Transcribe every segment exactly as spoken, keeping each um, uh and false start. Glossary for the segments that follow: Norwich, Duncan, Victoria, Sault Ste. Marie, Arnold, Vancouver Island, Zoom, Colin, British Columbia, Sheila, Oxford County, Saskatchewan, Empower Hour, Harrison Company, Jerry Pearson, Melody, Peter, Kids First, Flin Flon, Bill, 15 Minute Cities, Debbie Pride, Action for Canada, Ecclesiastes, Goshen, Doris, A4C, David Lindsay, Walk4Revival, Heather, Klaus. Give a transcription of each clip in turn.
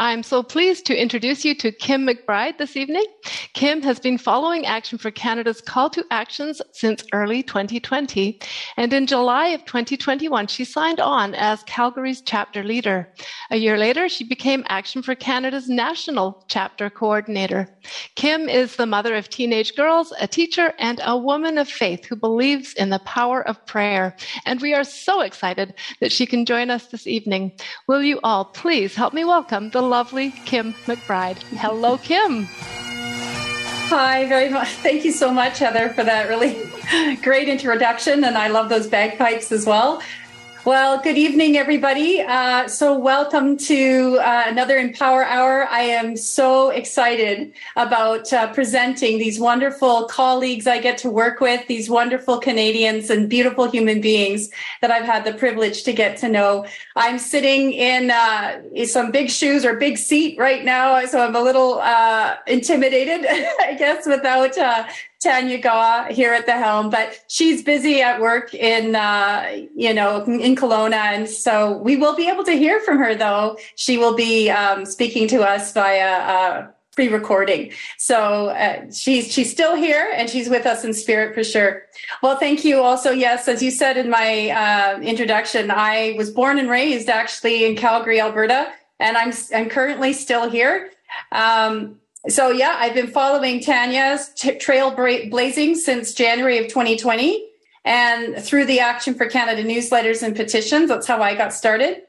I'm so pleased to introduce you to Kim McBride this evening. Kim has been following Action for Canada's call to actions since early twenty twenty, and in July of twenty twenty-one, she signed on as Calgary's chapter leader. A year later, she became Action for Canada's national chapter coordinator. Kim is the mother of teenage girls, a teacher, and a woman of faith who believes in the power of prayer, and we are so excited that she can join us this evening. Will you all please help me welcome the lovely Kim McBride. Hello, Kim. Hi, very much. Thank you so much, Heather, for that really great introduction, and I love those bagpipes as well. Well, good evening, everybody. Uh, so welcome to uh, another Empower Hour. I am so excited about uh, presenting these wonderful colleagues I get to work with, these wonderful Canadians and beautiful human beings that I've had the privilege to get to know. I'm sitting in uh, some big shoes or big seat right now, so I'm a little uh, intimidated, I guess, without... Uh, Tanya Gaw here at the helm, but she's busy at work in, uh, you know, in Kelowna. And so we will be able to hear from her, though. She will be um, speaking to us via uh, pre-recording. So uh, she's, she's still here and she's with us in spirit for sure. Well, thank you also. Yes, as you said in my uh, introduction, I was born and raised actually in Calgary, Alberta, and I'm, I'm currently still here. Um, So, yeah, I've been following Tanya's t- trail bra- blazing since January of twenty twenty and through the Action for Canada newsletters and petitions. That's how I got started.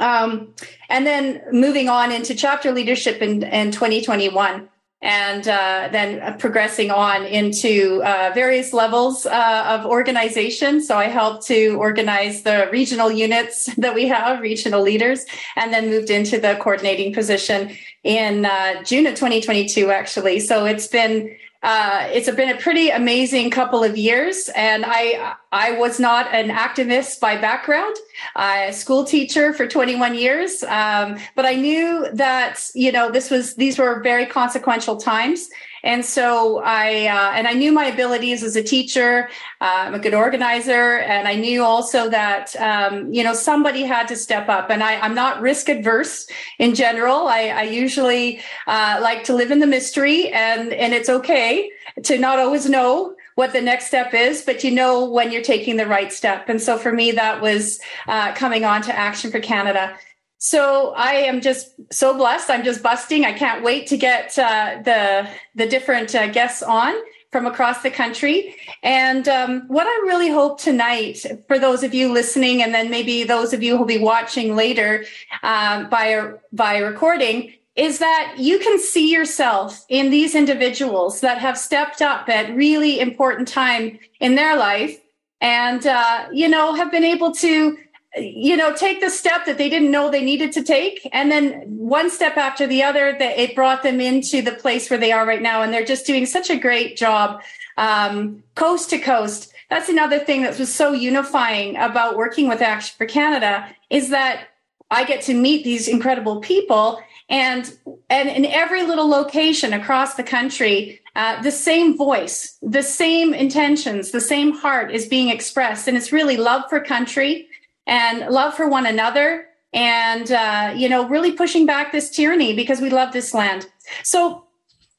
Um, and then moving on into chapter leadership in, in twenty twenty-one and uh, then progressing on into uh, various levels uh, of organization. So I helped to organize the regional units that we have, regional leaders, and then moved into the coordinating position in uh, June of twenty twenty-two, actually. So it's been uh, it's been a pretty amazing couple of years. And I I was not an activist by background, I, a school teacher for twenty-one years. Um, but I knew that, you know, this was these were very consequential times. And so I uh, and I knew my abilities as a teacher. Uh, I'm a good organizer. And I knew also that, um, you know, somebody had to step up. And I, I'm not risk adverse in general. I, I usually uh, like to live in the mystery. And, and it's OK to not always know what the next step is, but you know when you're taking the right step. And so for me, that was uh, coming on to Action for Canada. So I am just so blessed. I'm just busting. I can't wait to get uh, the the different uh, guests on from across the country. And um, what I really hope tonight, for those of you listening, and then maybe those of you who'll be watching later um, by by recording, is that you can see yourself in these individuals that have stepped up at really important time in their life, and uh, you know have been able to. you know, take the step that they didn't know they needed to take. And then one step after the other, that it brought them into the place where they are right now. And they're just doing such a great job, um, coast to coast. That's another thing that was so unifying about working with Action for Canada, is that I get to meet these incredible people. And, and in every little location across the country, uh, the same voice, the same intentions, the same heart is being expressed. And it's really love for country and love for one another, and, uh, you know, really pushing back this tyranny, because we love this land. So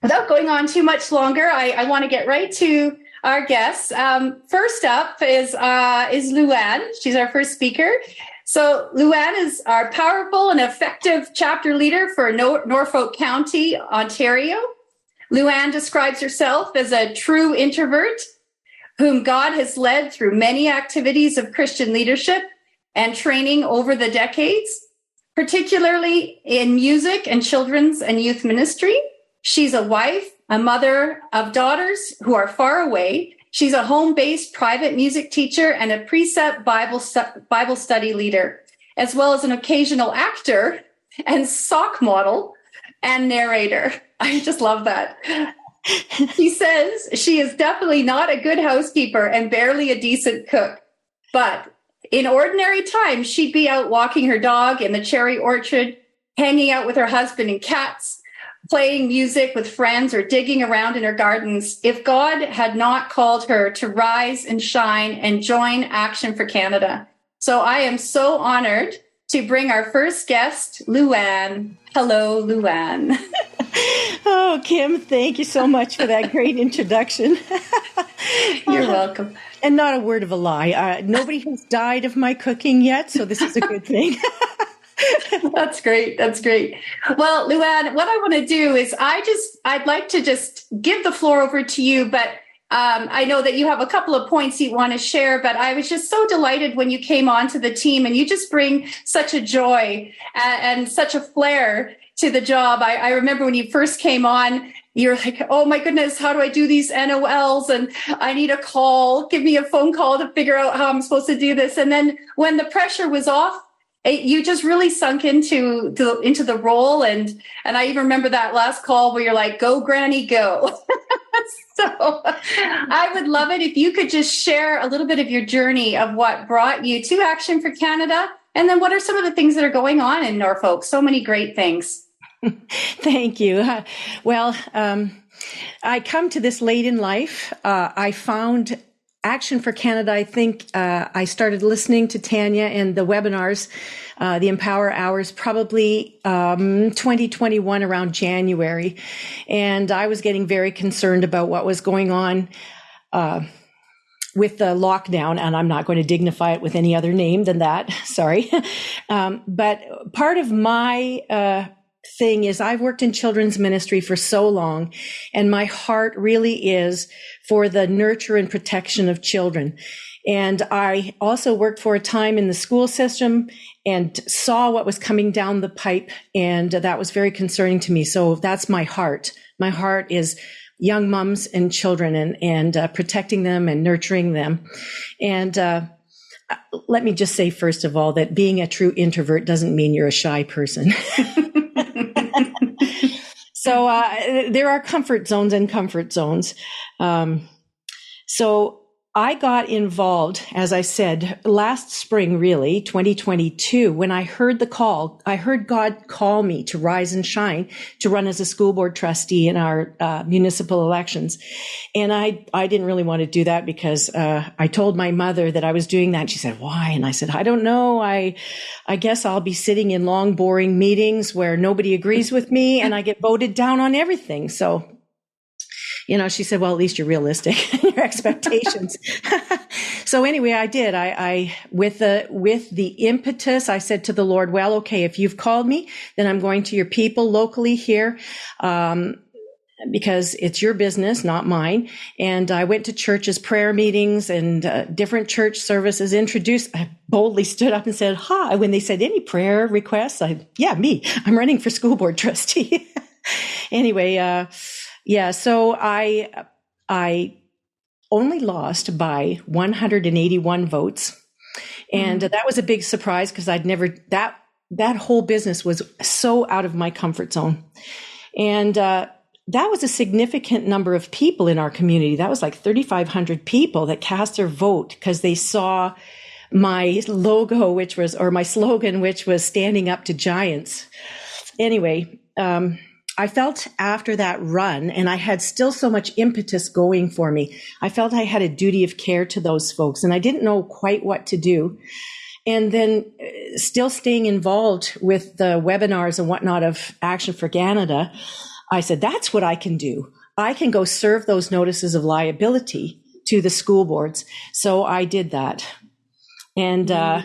without going on too much longer, I, I want to get right to our guests. Um, first up is uh, is Luann. She's our first speaker. So Luann is our powerful and effective chapter leader for Nor- Norfolk County, Ontario. Luann describes herself as a true introvert whom God has led through many activities of Christian leadership and training over the decades, particularly in music and children's and youth ministry. She's a wife, a mother of daughters who are far away. She's a home-based private music teacher and a precept Bible, Bible study leader, as well as an occasional actor and sock model and narrator. I just love that. She says she is definitely not a good housekeeper and barely a decent cook, but in ordinary times, she'd be out walking her dog in the cherry orchard, hanging out with her husband and cats, playing music with friends, or digging around in her gardens, if God had not called her to rise and shine and join Action for Canada. So I am so honored to bring our first guest, Luann. Hello, Luann. Oh, Kim, thank you so much for that great introduction. You're welcome. And not a word of a lie. Uh, nobody has died of my cooking yet, so this is a good thing. That's great. That's great. Well, Luann, what I want to do is I just, I'd like to just give the floor over to you, but um, I know that you have a couple of points you want to share, but I was just so delighted when you came onto the team and you just bring such a joy and, and such a flair to the job. I, I remember when you first came on, you're like, oh my goodness, how do I do these N O Ls? And I need a call. Give me a phone call to figure out how I'm supposed to do this. And then when the pressure was off, It, you just really sunk into the, into the role. And, and I even remember that last call where you're like, go, Granny, go. So I would love it if you could just share a little bit of your journey of what brought you to Action for Canada. And then what are some of the things that are going on in Norfolk? So many great things. Thank you. Uh, well, um, I come to this late in life. Uh, I found Action for Canada, I think uh, I started listening to Tanya and the webinars, uh, the Empower Hours, probably um, twenty twenty-one around January. And I was getting very concerned about what was going on uh, with the lockdown. And I'm not going to dignify it with any other name than that. Sorry. um, but part of my uh, thing is I've worked in children's ministry for so long, and my heart really is for the nurture and protection of children. And I also worked for a time in the school system and saw what was coming down the pipe, and that was very concerning to me. So that's my heart. My heart is young moms and children and, and uh, protecting them and nurturing them. And uh, let me just say, first of all, that being a true introvert doesn't mean you're a shy person. So uh, there are comfort zones and comfort zones. Um, so I got involved, as I said, last spring, really, twenty twenty-two, when I heard the call. I heard God call me to rise and shine, to run as a school board trustee in our uh, municipal elections. And I, I didn't really want to do that because uh, I told my mother that I was doing that. And she said, why? And I said, I don't know. I, I guess I'll be sitting in long, boring meetings where nobody agrees with me and I get voted down on everything. So, you know, she said, well, at least you're realistic in your expectations. So anyway, I did. I, I, with the, with the impetus, I said to the Lord, well, okay, if you've called me, then I'm going to your people locally here. Um, because it's your business, not mine. And I went to churches, prayer meetings, and uh, different church services introduced. I boldly stood up and said, hi, when they said any prayer requests, I, yeah, me, I'm running for school board trustee. Anyway, uh, yeah, so I I only lost by one hundred eighty-one votes, and mm-hmm. that was a big surprise because I'd never that that whole business was so out of my comfort zone, and uh, that was a significant number of people in our community. That was like thirty-five hundred people that cast their vote because they saw my logo, which was or my slogan, which was standing up to giants. Anyway. Um, I felt after that run, and I had still so much impetus going for me, I felt I had a duty of care to those folks, and I didn't know quite what to do. And then still staying involved with the webinars and whatnot of Action for Canada, I said, that's what I can do. I can go serve those notices of liability to the school boards. So I did that. And uh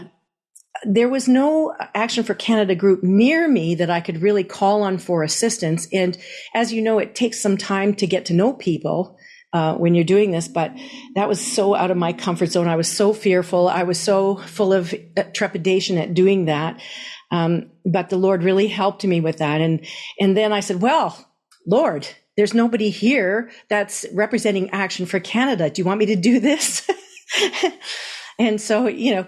there was no Action for Canada group near me that I could really call on for assistance. And as you know, it takes some time to get to know people uh, when you're doing this, but that was so out of my comfort zone. I was so fearful. I was so full of trepidation at doing that. Um, but the Lord really helped me with that. And, and then I said, well, Lord, there's nobody here that's representing Action for Canada. Do you want me to do this? And so, you know,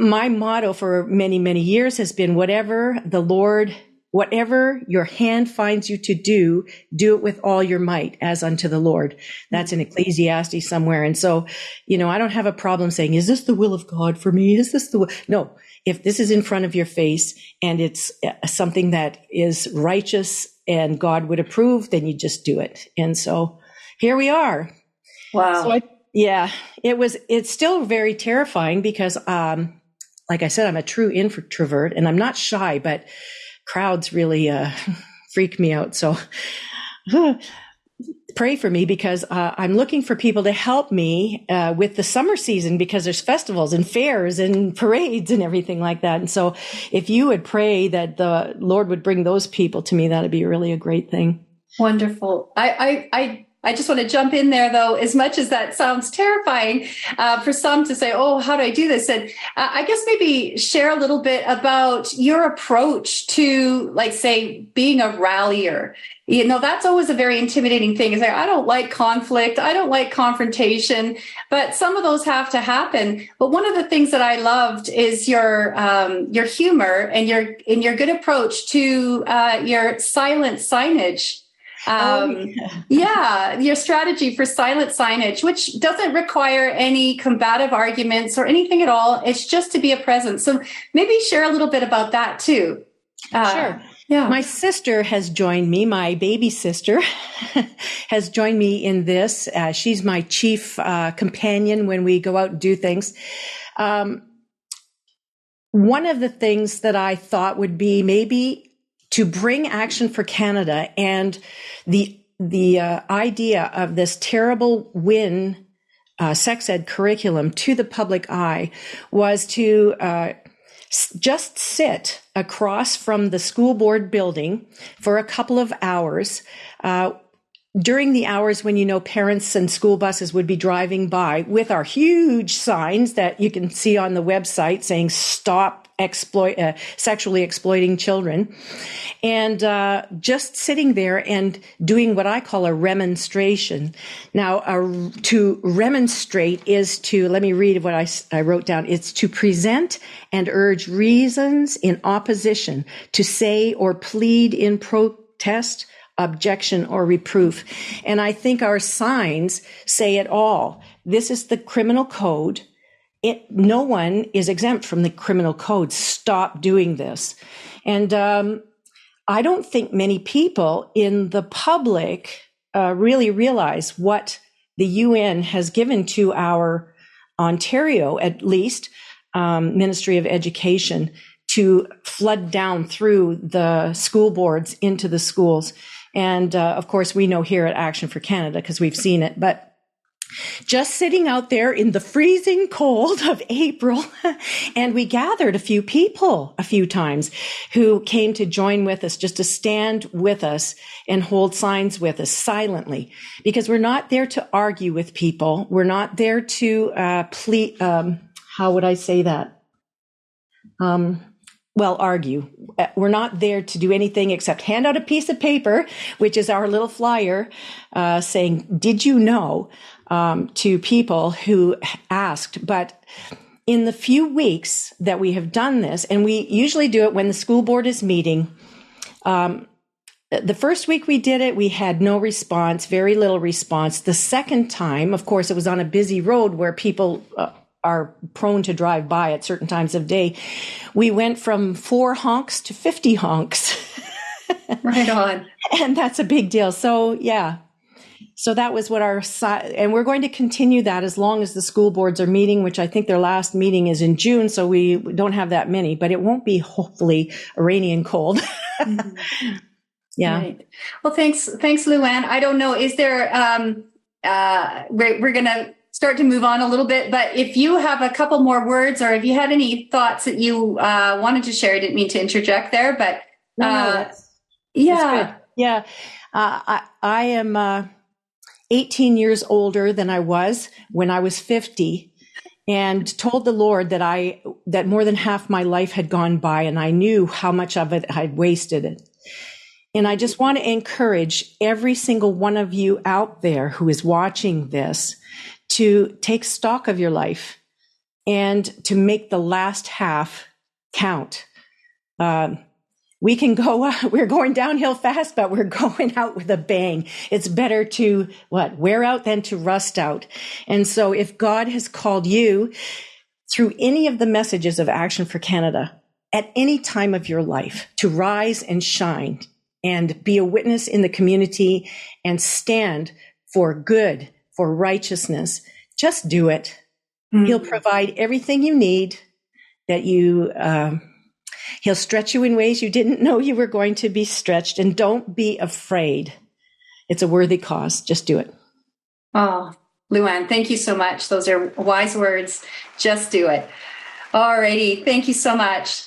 my motto for many, many years has been whatever the Lord, whatever your hand finds you to do, do it with all your might as unto the Lord. That's in Ecclesiastes somewhere. And so, you know, I don't have a problem saying, is this the will of God for me? Is this the will? No, if this is in front of your face and it's something that is righteous and God would approve, then you just do it. And so here we are. Wow. So I- Yeah, it was, it's still very terrifying because, um, like I said, I'm a true introvert and I'm not shy, but crowds really uh, freak me out. So pray for me because uh, I'm looking for people to help me uh, with the summer season because there's festivals and fairs and parades and everything like that. And so if you would pray that the Lord would bring those people to me, that'd be really a great thing. Wonderful. I, I, I, I just want to jump in there, though, as much as that sounds terrifying uh, for some to say, oh, how do I do this? And uh, I guess maybe share a little bit about your approach to, like, say, being a rallier. You know, that's always a very intimidating thing. Is like, I don't like conflict. I don't like confrontation, but some of those have to happen. But one of the things that I loved is your um, your humor and your and your good approach to uh, your silent signage. Um, oh, yeah. yeah, your strategy for silent signage, which doesn't require any combative arguments or anything at all. It's just to be a presence. So maybe share a little bit about that too. Uh, sure. Yeah. My sister has joined me. My baby sister has joined me in this. Uh, she's my chief uh, companion when we go out and do things. Um, one of the things that I thought would be maybe to bring Action for Canada and the the uh, idea of this terrible W I N uh, sex ed curriculum to the public eye was to uh, s- just sit across from the school board building for a couple of hours uh, during the hours when, you know, parents and school buses would be driving by with our huge signs that you can see on the website saying stop exploit uh, sexually exploiting children, and uh, just sitting there and doing what I call a remonstration. Now, uh, to remonstrate is to, let me read what I, I wrote down. It's to present and urge reasons in opposition, to say or plead in protest, objection, or reproof. And I think our signs say it all. This is the criminal code. It, no one is exempt from the criminal code. Stop doing this. And um, I don't think many people in the public uh, really realize what the U N has given to our Ontario, at least, um, Ministry of Education to flood down through the school boards into the schools. And uh, of course, we know here at Action for Canada because we've seen it, but just sitting out there in the freezing cold of April, and we gathered a few people a few times who came to join with us, just to stand with us and hold signs with us silently, because we're not there to argue with people. We're not there to uh, plead. Um, how would I say that? Um, well, argue. We're not there to do anything except hand out a piece of paper, which is our little flyer uh, saying, did you know? Um, to people who asked. But in the few weeks that we have done this, and we usually do it when the school board is meeting, um, the first week we did it, we had no response, very little response. The second time, of course, it was on a busy road where people uh, are prone to drive by at certain times of day. We went from four honks to fifty honks. Right on. And that's a big deal. So, yeah. So that was what our, and we're going to continue that as long as the school boards are meeting, which I think their last meeting is in June. So we don't have that many, but it won't be hopefully rainy and cold. Mm-hmm. Yeah. Right. Well, thanks. Thanks, Luann. I don't know. Is there, um, uh, we're, we're going to start to move on a little bit, but if you have a couple more words or if you had any thoughts that you uh, wanted to share, I didn't mean to interject there, but uh, no, no, that's, yeah. That's good. Yeah. Uh, I, I am, uh, eighteen years older than I was when I was fifty, and told the Lord that I, that more than half my life had gone by and I knew how much of it I'd wasted it. And I just want to encourage every single one of you out there who is watching this to take stock of your life and to make the last half count. Um, We can go, uh, we're going downhill fast, but we're going out with a bang. It's better to, what, wear out than to rust out. And so if God has called you through any of the messages of Action for Canada at any time of your life to rise and shine and be a witness in the community and stand for good, for righteousness, just do it. Mm-hmm. He'll provide everything you need. that you, um, he'll stretch you in ways you didn't know you were going to be stretched. And don't be afraid. It's a worthy cause. Just do it. Oh, Luann, thank you so much. Those are wise words. Just do it. All righty. Thank you so much.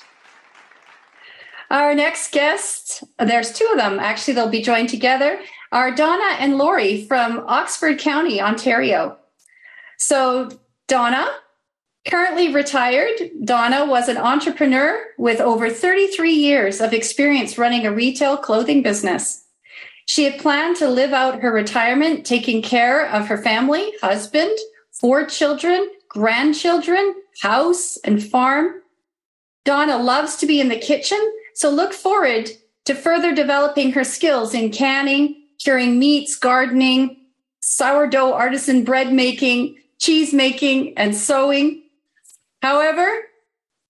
Our next guest, there's two of them. Actually, they'll be joined together, are Donna and Lori from Oxford County, Ontario. So Donna, currently retired, Donna was an entrepreneur with over thirty-three years of experience running a retail clothing business. She had planned to live out her retirement taking care of her family, husband, four children, grandchildren, house, and farm. Donna loves to be in the kitchen, so look forward to further developing her skills in canning, curing meats, gardening, sourdough artisan bread making, cheese making, and sewing. However,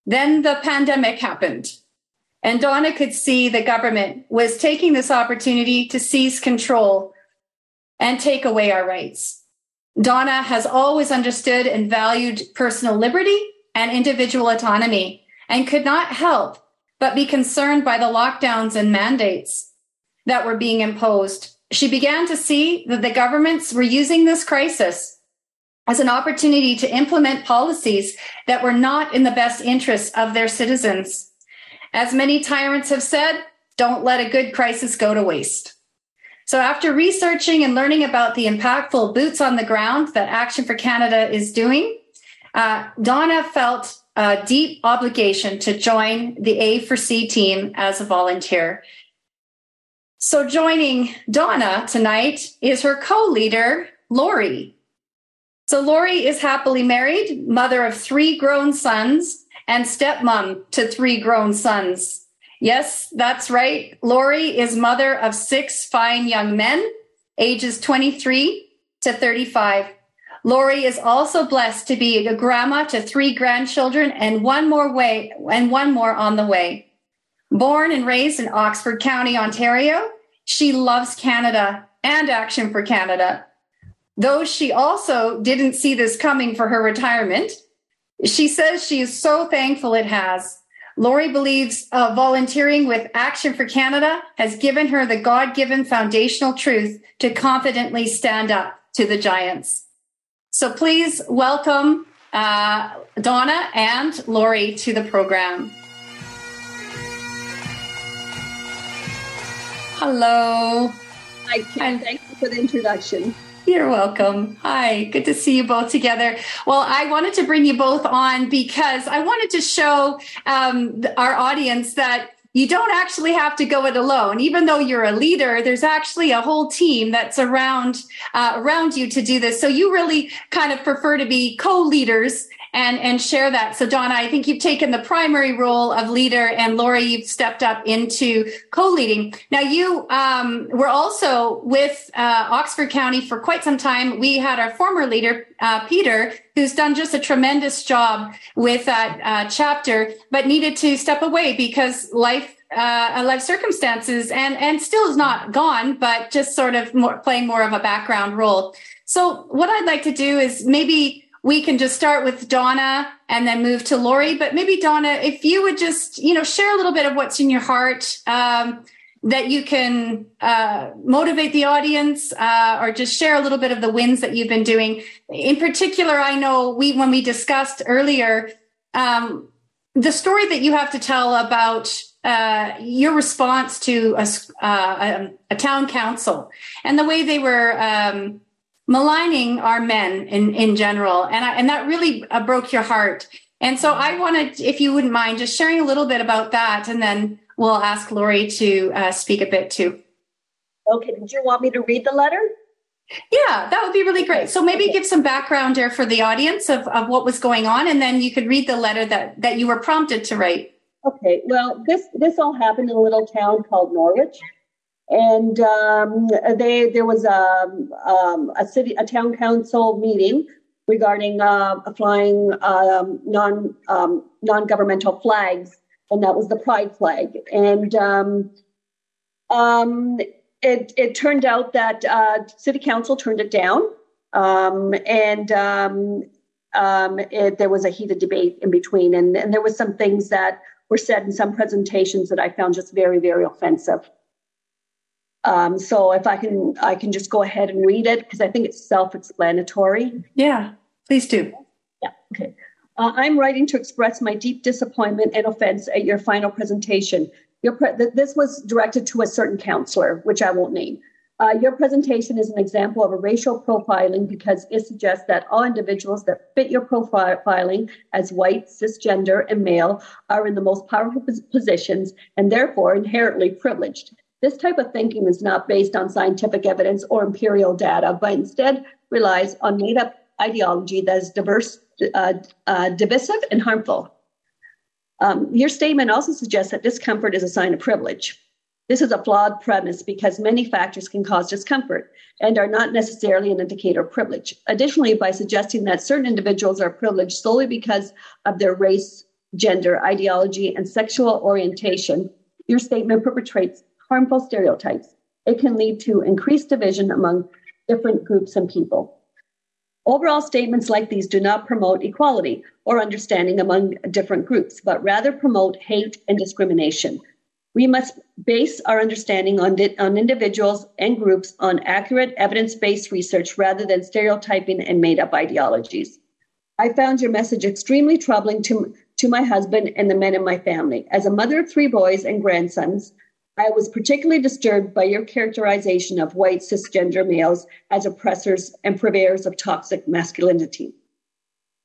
then the pandemic happened, and Donna could see the government was taking this opportunity to seize control and take away our rights. Donna has always understood and valued personal liberty and individual autonomy, and could not help but be concerned by the lockdowns and mandates that were being imposed. She began to see that the governments were using this crisis as an opportunity to implement policies that were not in the best interests of their citizens. As many tyrants have said, don't let a good crisis go to waste. So after researching and learning about the impactful boots on the ground that Action for Canada is doing, uh, Donna felt a deep obligation to join the A four C team as a volunteer. So joining Donna tonight is her co-leader, Lori. So Lori is happily married, mother of three grown sons, and stepmom to three grown sons. Yes, that's right. Lori is mother of six fine young men, ages twenty-three to thirty-five. Lori is also blessed to be a grandma to three grandchildren and one more way and one more on the way. Born and raised in Oxford County, Ontario, she loves Canada and Action for Canada. Though she also didn't see this coming for her retirement, she says she is so thankful it has. Lori believes uh, volunteering with Action for Canada has given her the God-given foundational truth to confidently stand up to the giants. So please welcome uh, Donna and Lori to the program. Hello. Hi, Kim. Thank you for the introduction. You're welcome. Hi, good to see you both together. Well, I wanted to bring you both on because I wanted to show um, our audience that you don't actually have to go it alone. Even though you're a leader, there's actually a whole team that's around uh, around you to do this. So you really kind of prefer to be co-leaders and, and share that. So Donna, I think you've taken the primary role of leader, and Lori, you've stepped up into co-leading. Now, you um, were also with uh, Oxford County for quite some time. We had our former leader, uh, Peter, who's done just a tremendous job with that uh, chapter, but needed to step away because life Uh, life circumstances, and, and still is not gone, but just sort of more, playing more of a background role. So what I'd like to do is maybe we can just start with Donna and then move to Lori, but maybe Donna, if you would just, you know, share a little bit of what's in your heart um, that you can uh, motivate the audience uh, or just share a little bit of the wins that you've been doing. In particular, I know we, when we discussed earlier, um, the story that you have to tell about Uh, your response to a, uh, a, a town council and the way they were um, maligning our men in, in general. And, I, and that really uh, broke your heart. And so I wanted, if you wouldn't mind, just sharing a little bit about that. And then we'll ask Lori to uh, speak a bit too. Okay. Did you want me to read the letter? Yeah, that would be really great. So maybe okay. Give some background there for the audience of, of what was going on. And then you could read the letter that, that you were prompted to write. Okay, well, this, this all happened in a little town called Norwich, and um, they there was a um, a city a town council meeting regarding uh, flying um, non um, non governmental flags, and that was the pride flag. And um, um, it it turned out that uh, city council turned it down, um, and um, Um, it, there was a heated debate in between, and, and there were some things that were said in some presentations that I found just very, very offensive. Um, so if I can, I can just go ahead and read it because I think it's self-explanatory. Yeah, please do. Yeah, okay. Uh, I'm writing to express my deep disappointment and offense at your final presentation. Your pre- th- this was directed to a certain counselor, which I won't name. Uh, your presentation is an example of a racial profiling because it suggests that all individuals that fit your profiling as white, cisgender, and male are in the most powerful pos- positions and therefore inherently privileged. This type of thinking is not based on scientific evidence or imperial data, but instead relies on made-up ideology that is diverse, uh, uh, divisive, and harmful. Um, your statement also suggests that discomfort is a sign of privilege. This is a flawed premise because many factors can cause discomfort and are not necessarily an indicator of privilege. Additionally, by suggesting that certain individuals are privileged solely because of their race, gender, ideology, and sexual orientation, your statement perpetrates harmful stereotypes. It can lead to increased division among different groups and people. Overall statements like these do not promote equality or understanding among different groups, but rather promote hate and discrimination. We must base our understanding on, di- on individuals and groups on accurate evidence-based research rather than stereotyping and made-up ideologies. I found your message extremely troubling to, to my husband and the men in my family. As a mother of three boys and grandsons, I was particularly disturbed by your characterization of white cisgender males as oppressors and purveyors of toxic masculinity.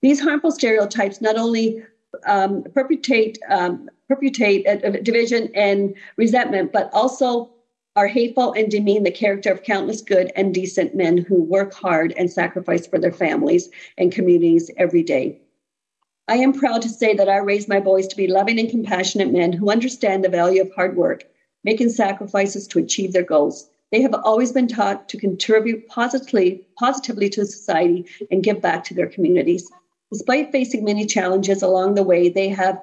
These harmful stereotypes not only um, perpetuate, um, perpetuate uh, division and resentment, but also are hateful and demean the character of countless good and decent men who work hard and sacrifice for their families and communities every day. I am proud to say that I raised my boys to be loving and compassionate men who understand the value of hard work, making sacrifices to achieve their goals. They have always been taught to contribute positively, positively to society and give back to their communities. Despite facing many challenges along the way, they have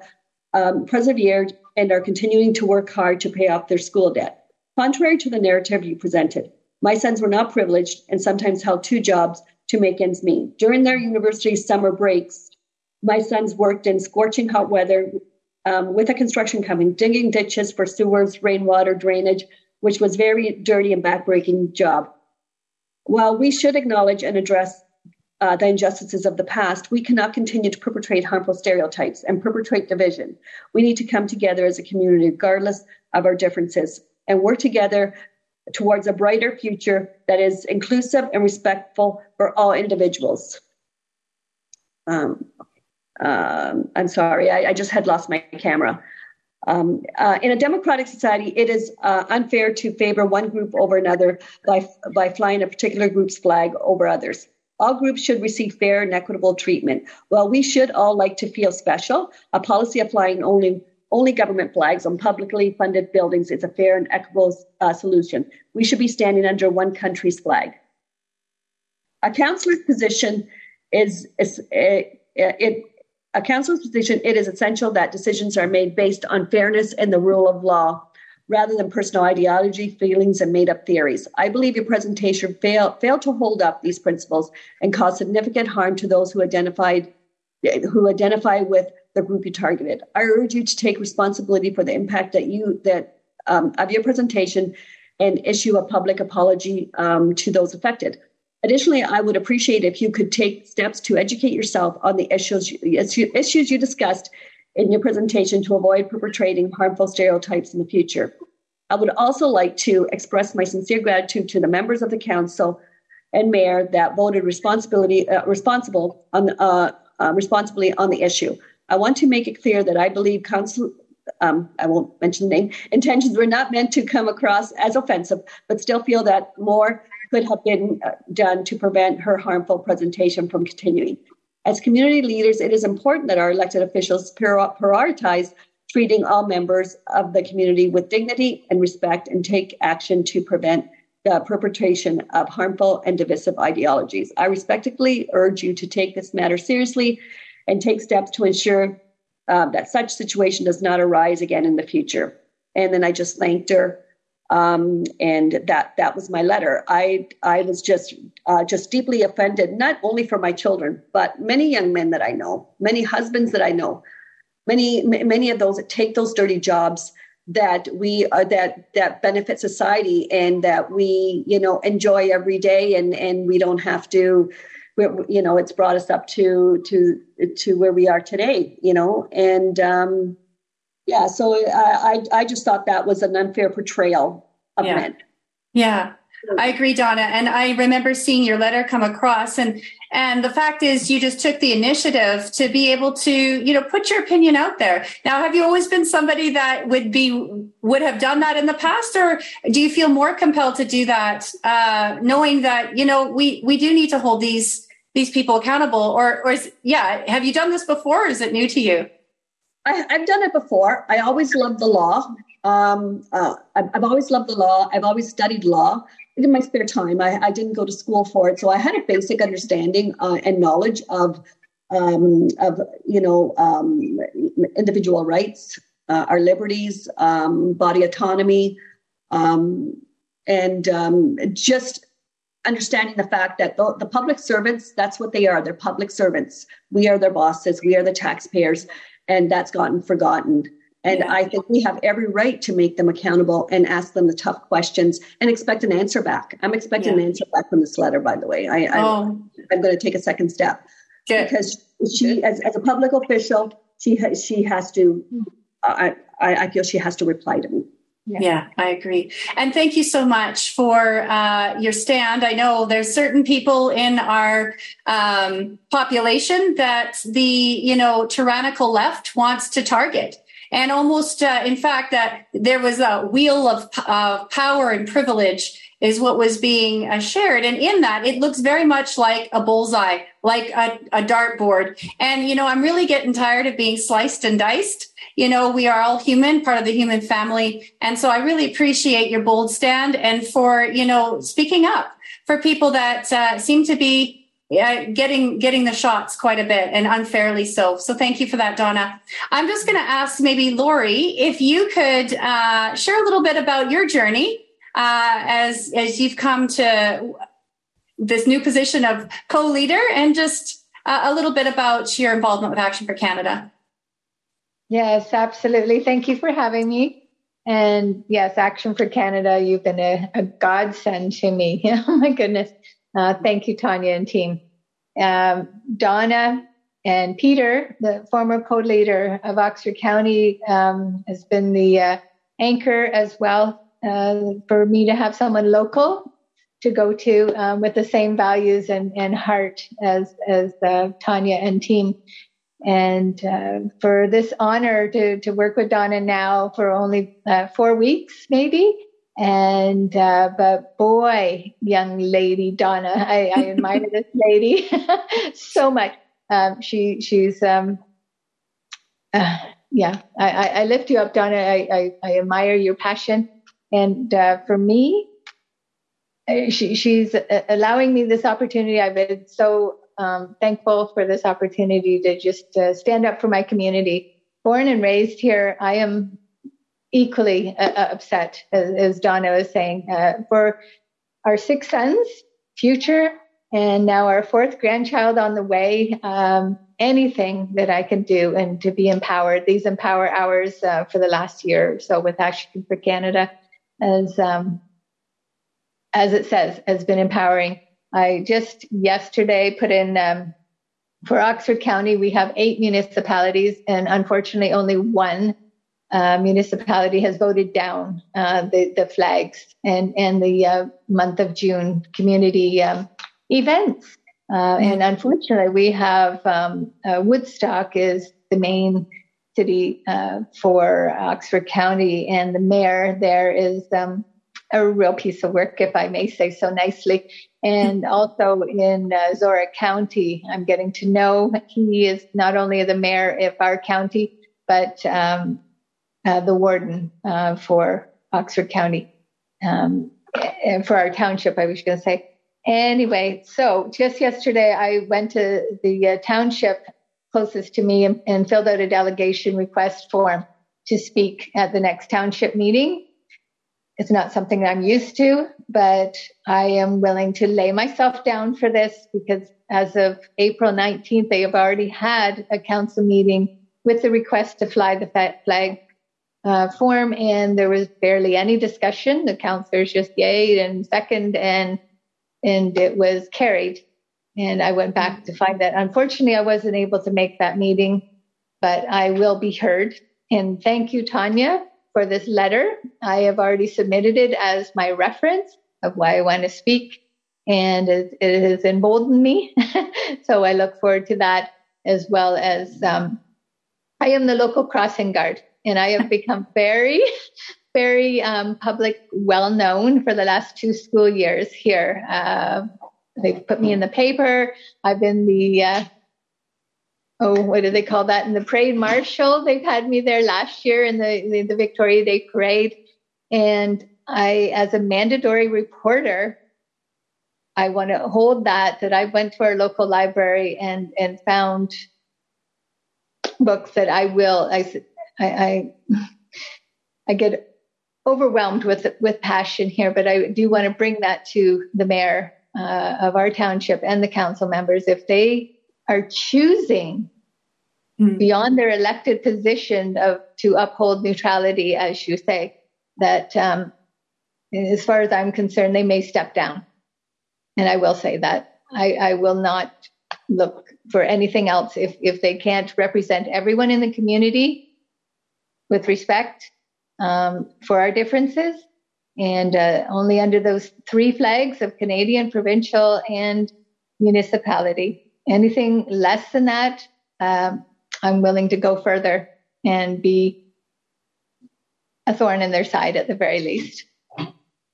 um, persevered and are continuing to work hard to pay off their school debt. Contrary to the narrative you presented, my sons were not privileged and sometimes held two jobs to make ends meet. During their university summer breaks, my sons worked in scorching hot weather, Um, with a construction company, digging ditches for sewers, rainwater drainage, which was very dirty and backbreaking job. While we should acknowledge and address uh, the injustices of the past, we cannot continue to perpetrate harmful stereotypes and perpetrate division. We need to come together as a community, regardless of our differences, and work together towards a brighter future that is inclusive and respectful for all individuals. Um, Um, I'm sorry, I, I just had lost my camera. Um, uh, in a democratic society, it is uh, unfair to favor one group over another by by flying a particular group's flag over others. All groups should receive fair and equitable treatment. While we should all like to feel special, a policy of flying only only government flags on publicly funded buildings is a fair and equitable uh, solution. We should be standing under one country's flag. A counselor's position is is it. it A council's position, it is essential that decisions are made based on fairness and the rule of law, rather than personal ideology, feelings, and made-up theories. I believe your presentation failed failed to hold up these principles and caused significant harm to those who identified who identify with the group you targeted. I urge you to take responsibility for the impact that you that um, of your presentation and issue a public apology um, to those affected. Additionally, I would appreciate if you could take steps to educate yourself on the issues you, issues you discussed in your presentation to avoid perpetrating harmful stereotypes in the future. I would also like to express my sincere gratitude to the members of the council and mayor that voted responsibility uh, responsible on uh, uh, responsibly on the issue. I want to make it clear that I believe council. Um, I won't mention the name. Intentions were not meant to come across as offensive, but still feel that more could have been done to prevent her harmful presentation from continuing. As community leaders, it is important that our elected officials prioritize treating all members of the community with dignity and respect and take action to prevent the perpetration of harmful and divisive ideologies. I respectfully urge you to take this matter seriously and take steps to ensure uh, that such situation does not arise again in the future. And then I just thanked her Um, and that, that was my letter. I, I was just, uh, just deeply offended, not only for my children, but many young men that I know, many husbands that I know, many, m- many of those that take those dirty jobs that we are, that, that benefit society and that we, you know, enjoy every day, and, and we don't have to, you know, it's brought us up to, to, to where we are today, you know, and, um, yeah, so I, I I just thought that was an unfair portrayal of yeah. men. Yeah, I agree, Donna. And I remember seeing your letter come across. And, and the fact is you just took the initiative to be able to, you know, put your opinion out there. Now, have you always been somebody that would be would have done that in the past? Or do you feel more compelled to do that, uh, knowing that, you know, we, we do need to hold these these people accountable? Or, or is, yeah, have you done this before, or is it new to you? I, I've done it before. I always loved the law. Um, uh, I've, I've always loved the law. I've always studied law in my spare time. I, I didn't go to school for it, so I had a basic understanding uh, and knowledge of, um, of you know, um, individual rights, uh, our liberties, um, body autonomy, um, and um, just understanding the fact that the, the public servants—that's what they are. They're public servants. We are their bosses. We are the taxpayers. And that's gotten forgotten. And yeah. I think we have every right to make them accountable and ask them the tough questions and expect an answer back. I'm expecting yeah. an answer back from this letter, by the way. I, I'm, oh. I'm going to take a second step. Good. Because she, as, as a public official, she, ha- she has to, uh, I, I feel she has to reply to me. Yeah. yeah, I agree. And thank you so much for uh, your stand. I know there's certain people in our um, population that the, you know, tyrannical left wants to target. And almost, uh, in fact, that there was a wheel of uh, power and privilege is what was being uh, shared. And in that, it looks very much like a bullseye, like a, a dartboard. And, you know, I'm really getting tired of being sliced and diced. You know, we are all human, part of the human family. And so I really appreciate your bold stand and for, you know, speaking up for people that uh, seem to be uh, getting getting the shots quite a bit and unfairly so. So thank you for that, Donna. I'm just going to ask maybe Lori, if you could uh, share a little bit about your journey uh, as as you've come to this new position of co-leader, and just uh, a little bit about your involvement with Action for Canada. Yes, absolutely. Thank you for having me. And yes, Action for Canada, you've been a, a godsend to me. Oh my goodness. Uh, thank you, Tanya and team. Um, Donna and Peter, the former co-leader of Oxford County, um, has been the uh, anchor as well uh, for me to have someone local to go to um, with the same values and, and heart as, as uh, Tanya and team. And uh, for this honor to, to work with Donna now for only uh, four weeks, maybe. And, uh, but boy, young lady, Donna, I, I admire this lady so much. Um, she, she's, um, uh, yeah, I, I, I lift you up, Donna. I, I, I admire your passion. And uh, for me, she, she's allowing me this opportunity. I've been so Um, thankful for this opportunity to just uh, stand up for my community. Born and raised here, I am equally uh, upset, as, as Donna was saying, uh, for our six sons, future, and now our fourth grandchild on the way. Um, anything that I can do and to be empowered. These empower hours uh, for the last year or so with Action for Canada, as um, as it says, has been empowering. I just yesterday put in, um, for Oxford County, we have eight municipalities, and unfortunately only one uh, municipality has voted down uh, the, the flags and, and the uh, month of June community um, events. Uh, and unfortunately, we have um, uh, Woodstock is the main city uh, for Oxford County, and the mayor there is um, a real piece of work, if I may say so nicely. And also in uh, Zora County, I'm getting to know he is not only the mayor of our county, but um, uh, the warden uh, for Oxford County, um, and for our township, I was going to say. Anyway, so just yesterday, I went to the uh, township closest to me and, and filled out a delegation request form to speak at the next township meeting. It's not something that I'm used to, but I am willing to lay myself down for this, because as of April nineteenth, they have already had a council meeting with the request to fly the flag uh, form, and there was barely any discussion. The councillors just yayed and second, and and it was carried. And I went back to find that, unfortunately, I wasn't able to make that meeting, but I will be heard. And thank you, Tanya, for this letter. I have already submitted it as my reference of why I want to speak, and it, it has emboldened me. So I look forward to that, as well as um, I am the local crossing guard, and I have become very, very um, public, well-known for the last two school years here. Uh, they've put me in the paper. I've been the... Uh, Oh, what do they call that? In the parade marshal. They've had me there last year in the, the, the Victoria Day parade. And I, as a mandatory reporter, I want to hold that, that I went to our local library and, and found books that I will, I, I, I, I get overwhelmed with, with passion here, but I do want to bring that to the mayor uh, of our township and the council members. If they are choosing mm. beyond their elected position of to uphold neutrality, as you say, that um, as far as I'm concerned, they may step down. And I will say that. I, I will not look for anything else. If, if they can't represent everyone in the community with respect um, for our differences, and uh, only under those three flags of Canadian, provincial, and municipality. Anything less than that, um, I'm willing to go further and be a thorn in their side at the very least.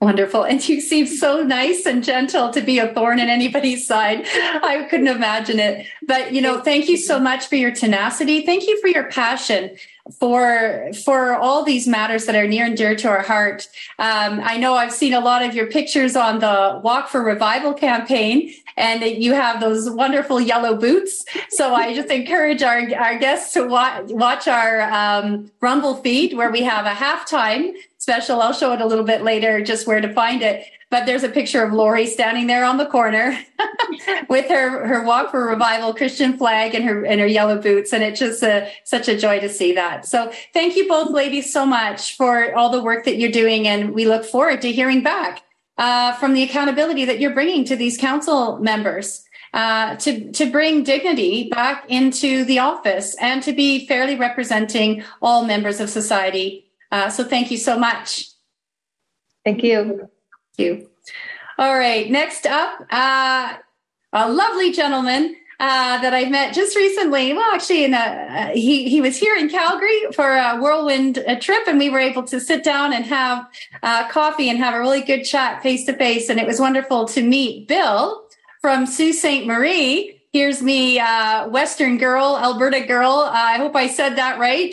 Wonderful. And you seem so nice and gentle to be a thorn in anybody's side. I couldn't imagine it. But, you know, thank you so much for your tenacity. Thank you for your passion for for all these matters that are near and dear to our heart. Um, I know I've seen a lot of your pictures on the Walk for Revival campaign, and you have those wonderful yellow boots. So I just encourage our, our guests to watch, watch our um, Rumble feed, where we have a halftime special. I'll show it a little bit later, just where to find it. But there's a picture of Lori standing there on the corner with her, her Walk for Revival Christian flag and her and her yellow boots. And it's just a, such a joy to see that. So thank you both ladies so much for all the work that you're doing. And we look forward to hearing back uh, from the accountability that you're bringing to these council members uh, to, to bring dignity back into the office and to be fairly representing all members of society. Uh, so thank you so much. Thank you. You. All right. Next up, uh, a lovely gentleman uh, that I met just recently. Well, actually, in a, uh, he he was here in Calgary for a whirlwind a trip, and we were able to sit down and have uh, coffee and have a really good chat face to face. And it was wonderful to meet Bill from Sault Ste. Marie. Here's me, uh, Western girl, Alberta girl. Uh, I hope I said that right.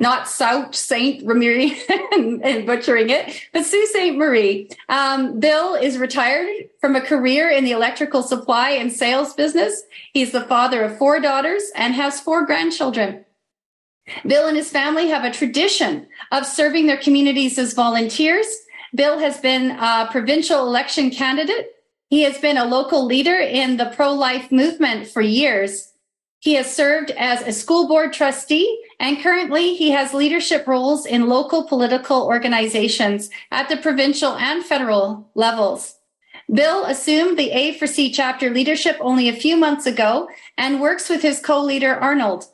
Not Sault Ste. Marie and, and butchering it, but Sault Ste. Marie. Um, Bill is retired from a career in the electrical supply and sales business. He's the father of four daughters and has four grandchildren. Bill and his family have a tradition of serving their communities as volunteers. Bill has been a provincial election candidate. He has been a local leader in the pro-life movement for years. He has served as a school board trustee, and currently he has leadership roles in local political organizations at the provincial and federal levels. Bill assumed the A for C chapter leadership only a few months ago and works with his co-leader Arnold.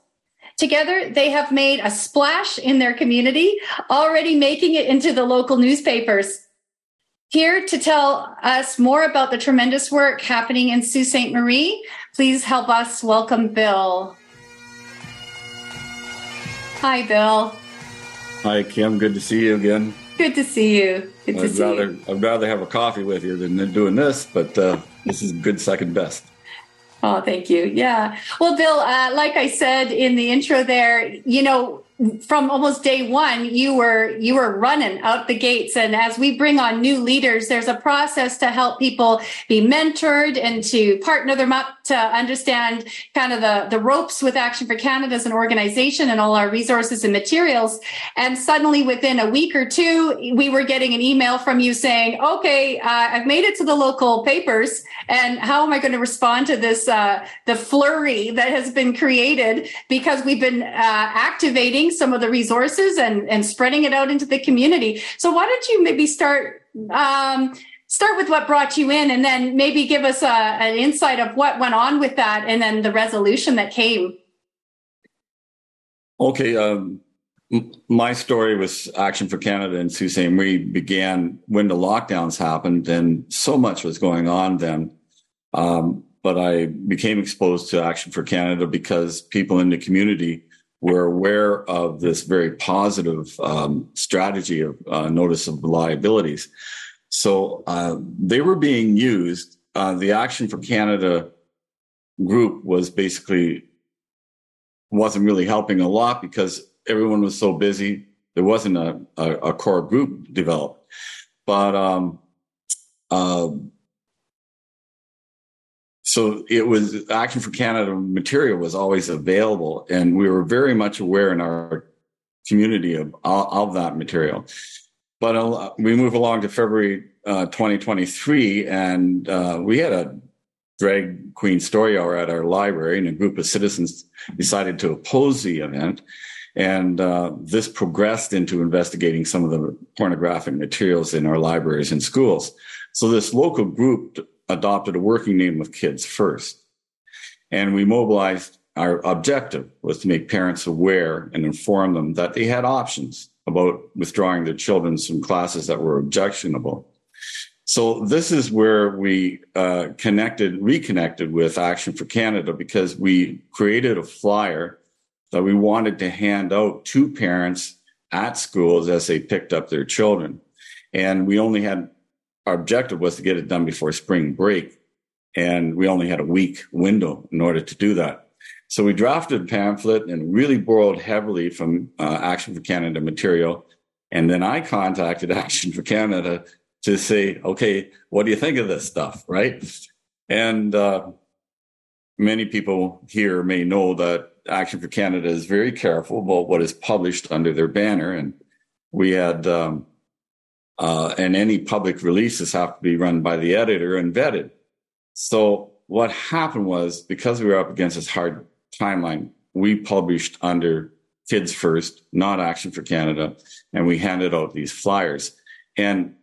Together, they have made a splash in their community, already making it into the local newspapers. Here to tell us more about the tremendous work happening in Sault Ste. Marie, please help us welcome Bill. Hi, Bill. Hi, Kim. Good to see you again. Good to see you. Good to I'd see rather, you. I'd rather have a coffee with you than doing this, but uh, this is good second best. Oh, thank you. Yeah. Well, Bill, uh, like I said in the intro there, you know, from almost day one, you were you were running out the gates. And as we bring on new leaders, there's a process to help people be mentored and to partner them up to understand kind of the, the ropes with Action for Canada as an organization and all our resources and materials. And suddenly within a week or two, we were getting an email from you saying, okay, uh, I've made it to the local papers. And how am I going to respond to this, uh, the flurry that has been created because we've been uh, activating some of the resources and, and spreading it out into the community. So why don't you maybe start um, start with what brought you in, and then maybe give us a, an insight of what went on with that and then the resolution that came. Okay. Um, my story with Action for Canada in Sault Ste. Marie began when the lockdowns happened, and so much was going on then. Um, but I became exposed to Action for Canada because people in the community were aware of this very positive um, strategy of uh, notice of liabilities. So uh, they were being used. Uh, the Action for Canada group was basically wasn't really helping a lot because everyone was so busy. There wasn't a, a, a core group developed. But um, uh, so it was Action for Canada material was always available, and we were very much aware in our community of, of that material. But we move along to February uh, twenty twenty-three, and uh, we had a drag queen story hour at our library, and a group of citizens decided to oppose the event. And uh, this progressed into investigating some of the pornographic materials in our libraries and schools. So this local group adopted a working name of Kids First. And we mobilized. Our objective was to make parents aware and inform them that they had options about withdrawing their children from classes that were objectionable. So this is where we uh, connected, reconnected with Action for Canada, because we created a flyer that we wanted to hand out to parents at schools as they picked up their children. And we only had, our objective was to get it done before spring break. And we only had a week window in order to do that. So we drafted a pamphlet and really borrowed heavily from uh, Action for Canada material. And then I contacted Action for Canada to say, okay, what do you think of this stuff, right? And uh, many people here may know that Action for Canada is very careful about what is published under their banner. And we had, um, uh, and any public releases have to be run by the editor and vetted. So what happened was, because we were up against this hard timeline, we published under Kids First, not Action for Canada, and we handed out these flyers. And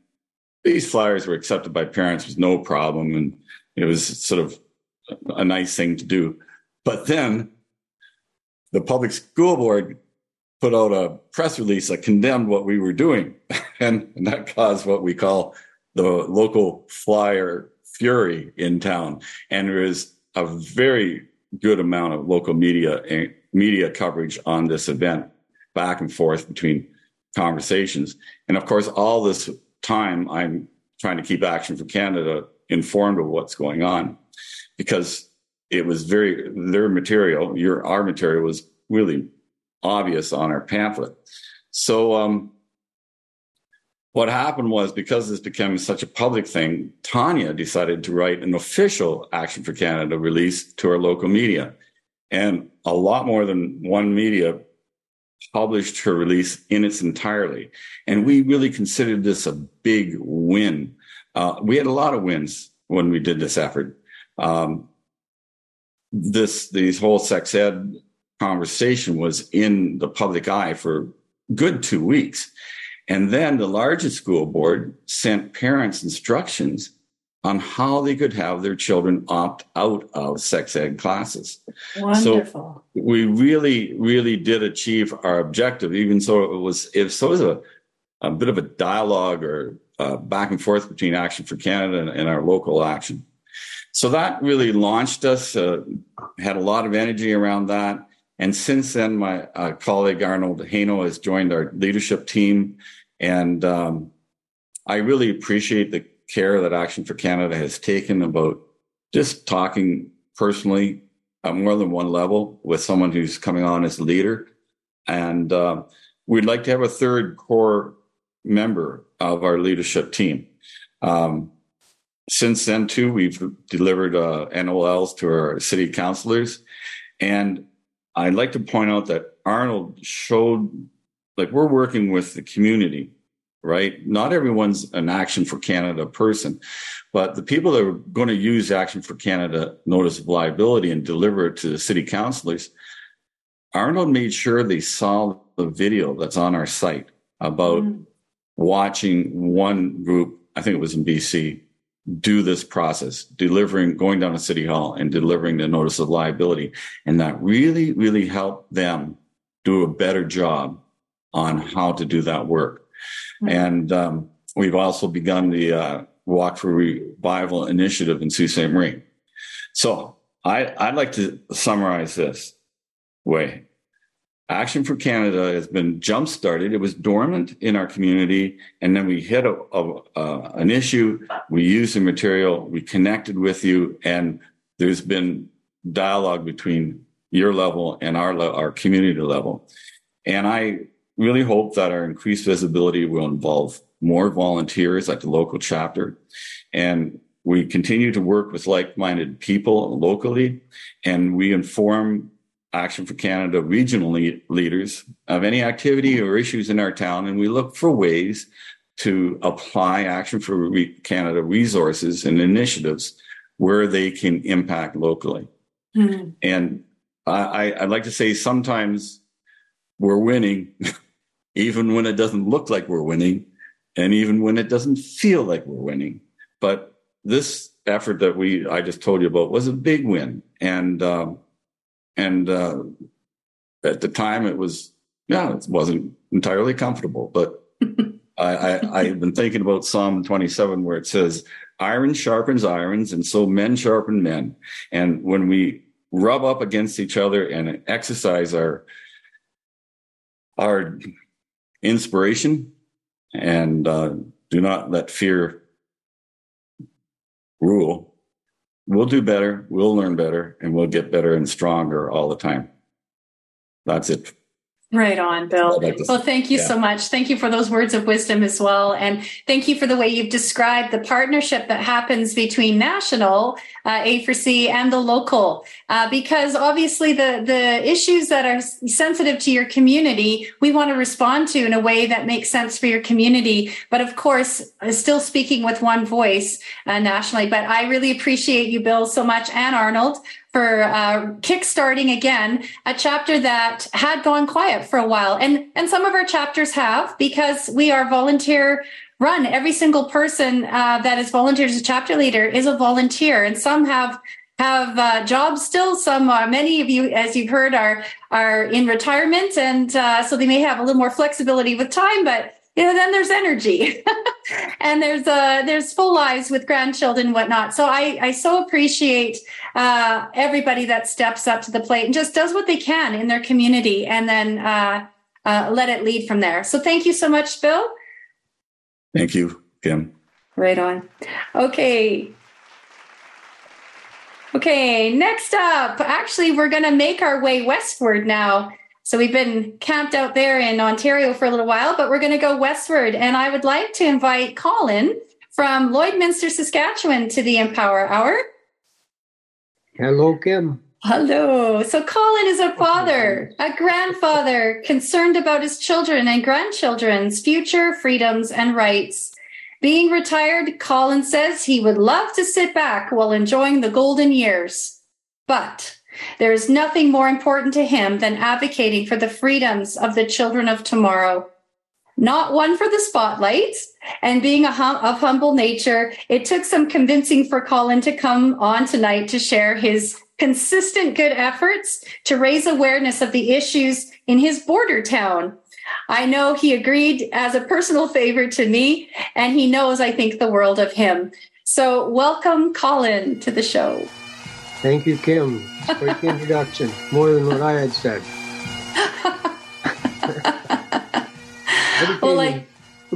these flyers were accepted by parents with no problem, and it was sort of a nice thing to do. But then the public school board put out a press release that condemned what we were doing, and, and that caused what we call the local flyer fury in town. And there is a very good amount of local media media coverage on this event, back and forth between conversations. And of course, all this time, I'm trying to keep Action for Canada informed of what's going on, because it was very, their material, your our material was really obvious on our pamphlet. So um, what happened was, because this became such a public thing, Tanya decided to write an official Action for Canada release to our local media. And a lot more than one media published her release in its entirety. And we really considered this a big win. Uh, we had a lot of wins when we did this effort. Um, this, these whole sex ed conversation was in the public eye for a good two weeks. And then the largest school board sent parents instructions on how they could have their children opt out of sex ed classes. Wonderful. So we really, really did achieve our objective, even so it was, if so it was a, a bit of a dialogue or uh, back and forth between Action for Canada and, and our local action. So that really launched us, uh, had a lot of energy around that. And since then, my uh, colleague Arnold Haino has joined our leadership team. And um, I really appreciate the care that Action for Canada has taken about just talking personally at more than one level with someone who's coming on as a leader, And uh, we'd like to have a third core member of our leadership team. Um, since then, too, we've delivered uh, N O Ls to our city councilors. And I'd like to point out that Arnold showed, like, we're working with the community, right? Not everyone's an Action for Canada person, but the people that are going to use Action for Canada notice of liability and deliver it to the city councilors, Arnold made sure they saw the video that's on our site about mm. watching one group, I think it was in B C, do this process, delivering, going down to City Hall and delivering the notice of liability. And that really, really helped them do a better job on how to do that work. Mm. And um, we've also begun the uh, Walk for Revival initiative in Sault Ste. Marie. So I, I'd like to summarize this way. Action for Canada has been jump-started. It was dormant in our community, and then we hit a, a, uh, an issue. We used the material. We connected with you, and there's been dialogue between your level and our our community level. And I really hope that our increased visibility will involve more volunteers at the local chapter, and we continue to work with like-minded people locally, and we inform Action for Canada regional le- leaders of any activity or issues in our town, and we look for ways to apply Action for Re- Canada resources and initiatives where they can impact locally. Mm-hmm. And I, I, I'd like to say sometimes we're winning, even when it doesn't look like we're winning, and even when it doesn't feel like we're winning. But this effort that we I just told you about was a big win, and um, And uh, at the time, it was, yeah, it wasn't entirely comfortable. But I, I, I've been thinking about Psalm twenty-seven, where it says, iron sharpens irons, and so men sharpen men. And when we rub up against each other and exercise our our inspiration, and uh, do not let fear rule, we'll do better, we'll learn better, and we'll get better and stronger all the time. That's it. Right on, Bill. Well, thank you yeah. so much. Thank you for those words of wisdom as well. And thank you for the way you've described the partnership that happens between national uh, A four C and the local, uh, because obviously the, the issues that are sensitive to your community, we want to respond to in a way that makes sense for your community. But of course, still speaking with one voice uh, nationally. But I really appreciate you, Bill, so much, and Arnold, for uh, kickstarting again a chapter that had gone quiet for a while. And, and some of our chapters have, because we are volunteer run. Every single person uh, that is volunteered as a chapter leader is a volunteer, and some have have uh, jobs still. Some, uh, many of you, as you've heard, are are in retirement, and uh, so they may have a little more flexibility with time, but you know, then there's energy and there's uh, there's full lives with grandchildren and whatnot. So I, I so appreciate uh, everybody that steps up to the plate and just does what they can in their community, and then uh, uh, let it lead from there. So thank you so much, Bill. Thank you, Kim. Right on. Okay. Okay, next up, actually, we're going to make our way westward now. So we've been camped out there in Ontario for a little while, but we're going to go westward. And I would like to invite Colin from Lloydminster, Saskatchewan, to the Empower Hour. Hello, Kim. Hello. So Colin is a father, a grandfather, concerned about his children and grandchildren's future, freedoms, and rights. Being retired, Colin says he would love to sit back while enjoying the golden years. But there is nothing more important to him than advocating for the freedoms of the children of tomorrow. Not one for the spotlight, and being a hum- of humble nature, it took some convincing for Colin to come on tonight to share his consistent good efforts to raise awareness of the issues in his border town. I know he agreed as a personal favor to me, and he knows I think the world of him. So welcome, Colin, to the show. Thank you, Kim. Quick introduction. More than what I had said. I became, well, like,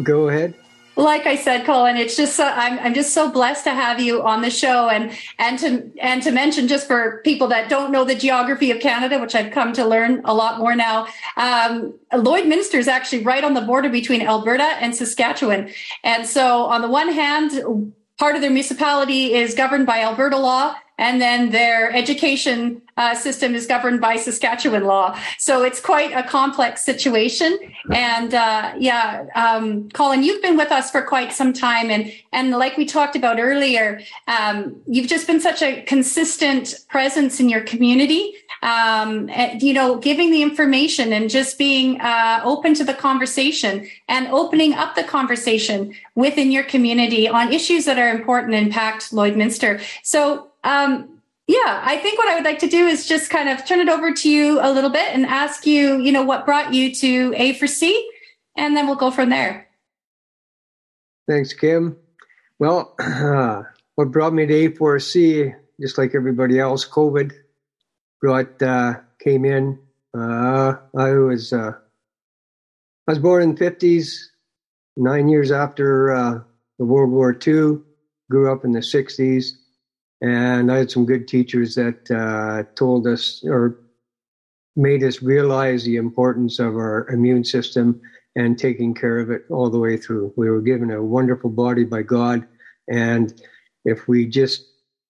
go ahead. Like I said, Colin, it's just so, I'm I'm just so blessed to have you on the show, and and to and to mention, just for people that don't know the geography of Canada, which I've come to learn a lot more now. Um, Lloydminster is actually right on the border between Alberta and Saskatchewan, and so on the one hand, part of their municipality is governed by Alberta law, and then their education uh, system is governed by Saskatchewan law. So it's quite a complex situation. And uh, yeah, um, Colin, you've been with us for quite some time. And, and like we talked about earlier, um, you've just been such a consistent presence in your community, um, and, you know, giving the information and just being uh, open to the conversation and opening up the conversation within your community on issues that are important and impact Lloydminster. So Um, yeah, I think what I would like to do is just kind of turn it over to you a little bit and ask you, you know, what brought you to A four C, and then we'll go from there. Thanks, Kim. Well, uh, what brought me to A four C, just like everybody else, COVID brought, uh, came in. Uh, I was, uh, I was born in the fifties, nine years after, uh, the World War Two, grew up in the sixties. And I had some good teachers that uh, told us or made us realize the importance of our immune system and taking care of it all the way through. We were given a wonderful body by God. And if we just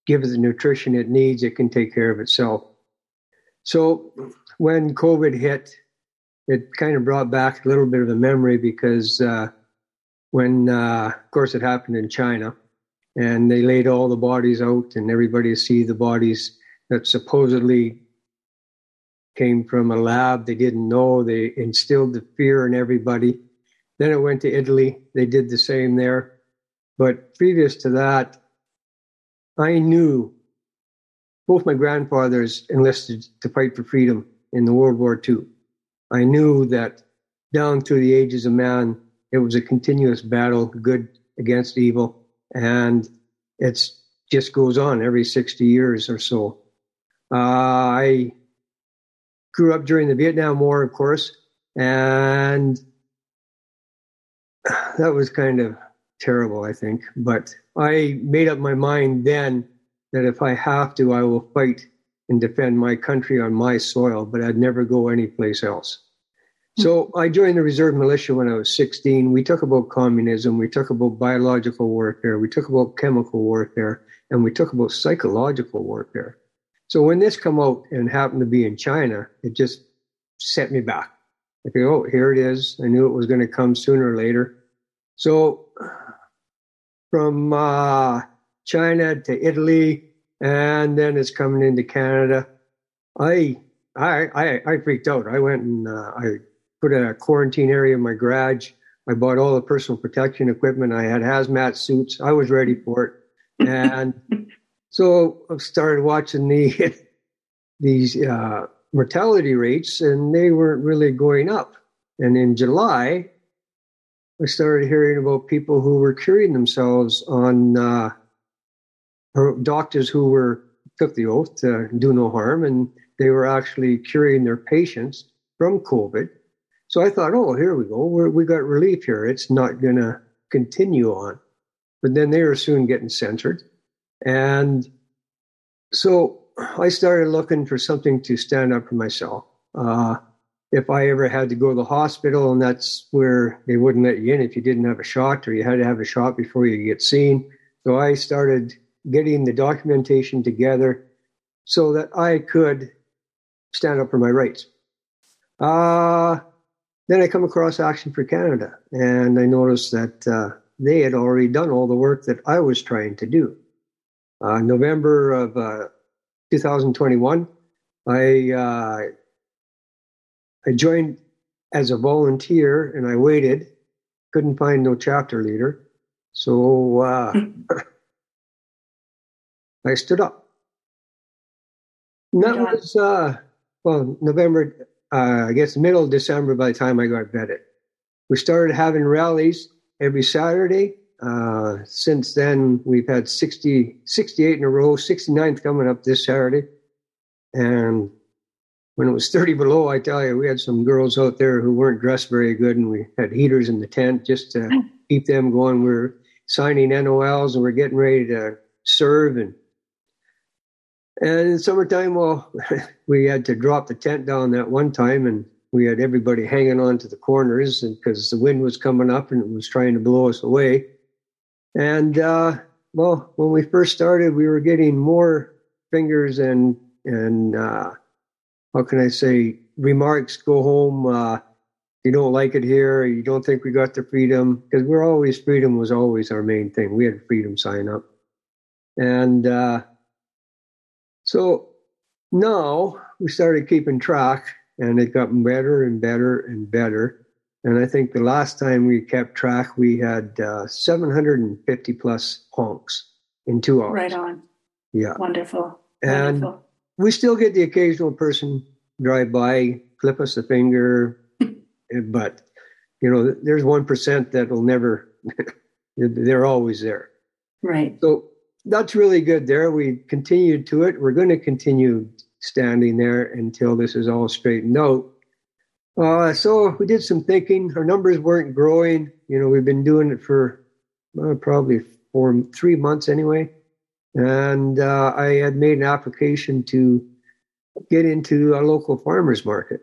give it the nutrition it needs, it can take care of itself. So when COVID hit, it kind of brought back a little bit of a memory because uh, when, uh, of course, it happened in China. And they laid all the bodies out, and everybody see the bodies that supposedly came from a lab they didn't know. They instilled the fear in everybody. Then it went to Italy. They did the same there. But previous to that, I knew both my grandfathers enlisted to fight for freedom in the World War Two. I knew that down through the ages of man, it was a continuous battle, good against evil. And it just goes on every sixty years or so. Uh, I grew up during the Vietnam War, of course, and that was kind of terrible, I think. But I made up my mind then that if I have to, I will fight and defend my country on my soil, but I'd never go anyplace else. So I joined the reserve militia when I was sixteen. We talk about communism. We talk about biological warfare. We talk about chemical warfare, and we talk about psychological warfare. So when this come out and happened to be in China, it just set me back. I think, oh, here it is. I knew it was going to come sooner or later. So from uh, China to Italy, and then it's coming into Canada. I I I, I freaked out. I went and uh, I. put a quarantine area in my garage. I bought all the personal protection equipment. I had hazmat suits. I was ready for it. And so I started watching the these uh, mortality rates, and they weren't really going up. And in July, I started hearing about people who were curing themselves on uh, doctors who were took the oath to do no harm, and they were actually curing their patients from COVID. So I thought, oh, here we go. We're, we got relief here. It's not going to continue on. But then they were soon getting censored. And so I started looking for something to stand up for myself. Uh, if I ever had to go to the hospital, and that's where they wouldn't let you in if you didn't have a shot, or you had to have a shot before you get seen. So I started getting the documentation together so that I could stand up for my rights. Uh Then I come across Action for Canada, and I noticed that uh, they had already done all the work that I was trying to do. Uh, November of uh, two thousand twenty-one, I uh, I joined as a volunteer, and I waited. Couldn't find no chapter leader, so uh, I stood up. And that was uh, well November. Uh, I guess middle of December by the time I got vetted. We started having rallies every Saturday. Uh, since then, we've had sixty, sixty-eight in a row, sixty-ninth coming up this Saturday. And when it was thirty below, I tell you, we had some girls out there who weren't dressed very good, and we had heaters in the tent just to keep them going. We're signing N O Ls and we're getting ready to serve. And and in summertime, well, we had to drop the tent down that one time, and we had everybody hanging on to the corners because the wind was coming up and it was trying to blow us away. And, uh, well, when we first started, we were getting more fingers and, and uh, how can I say, remarks, go home, uh, you don't like it here, you don't think we got the freedom, because we're always, freedom was always our main thing. We had a freedom sign up. And uh, so now we started keeping track, and it got better and better and better. And I think the last time we kept track, we had uh, seven hundred fifty plus honks in two hours. Right on. Yeah. Wonderful. And Wonderful. We still get the occasional person drive by, flip us a finger. But, you know, there's one percent that will never, they're always there. Right. So that's really good there. We continued to it. We're going to continue standing there until this is all straightened out. Uh, so we did some thinking. Our numbers weren't growing. You know, we've been doing it for uh, probably four, three months anyway. And uh, I had made an application to get into a local farmer's market.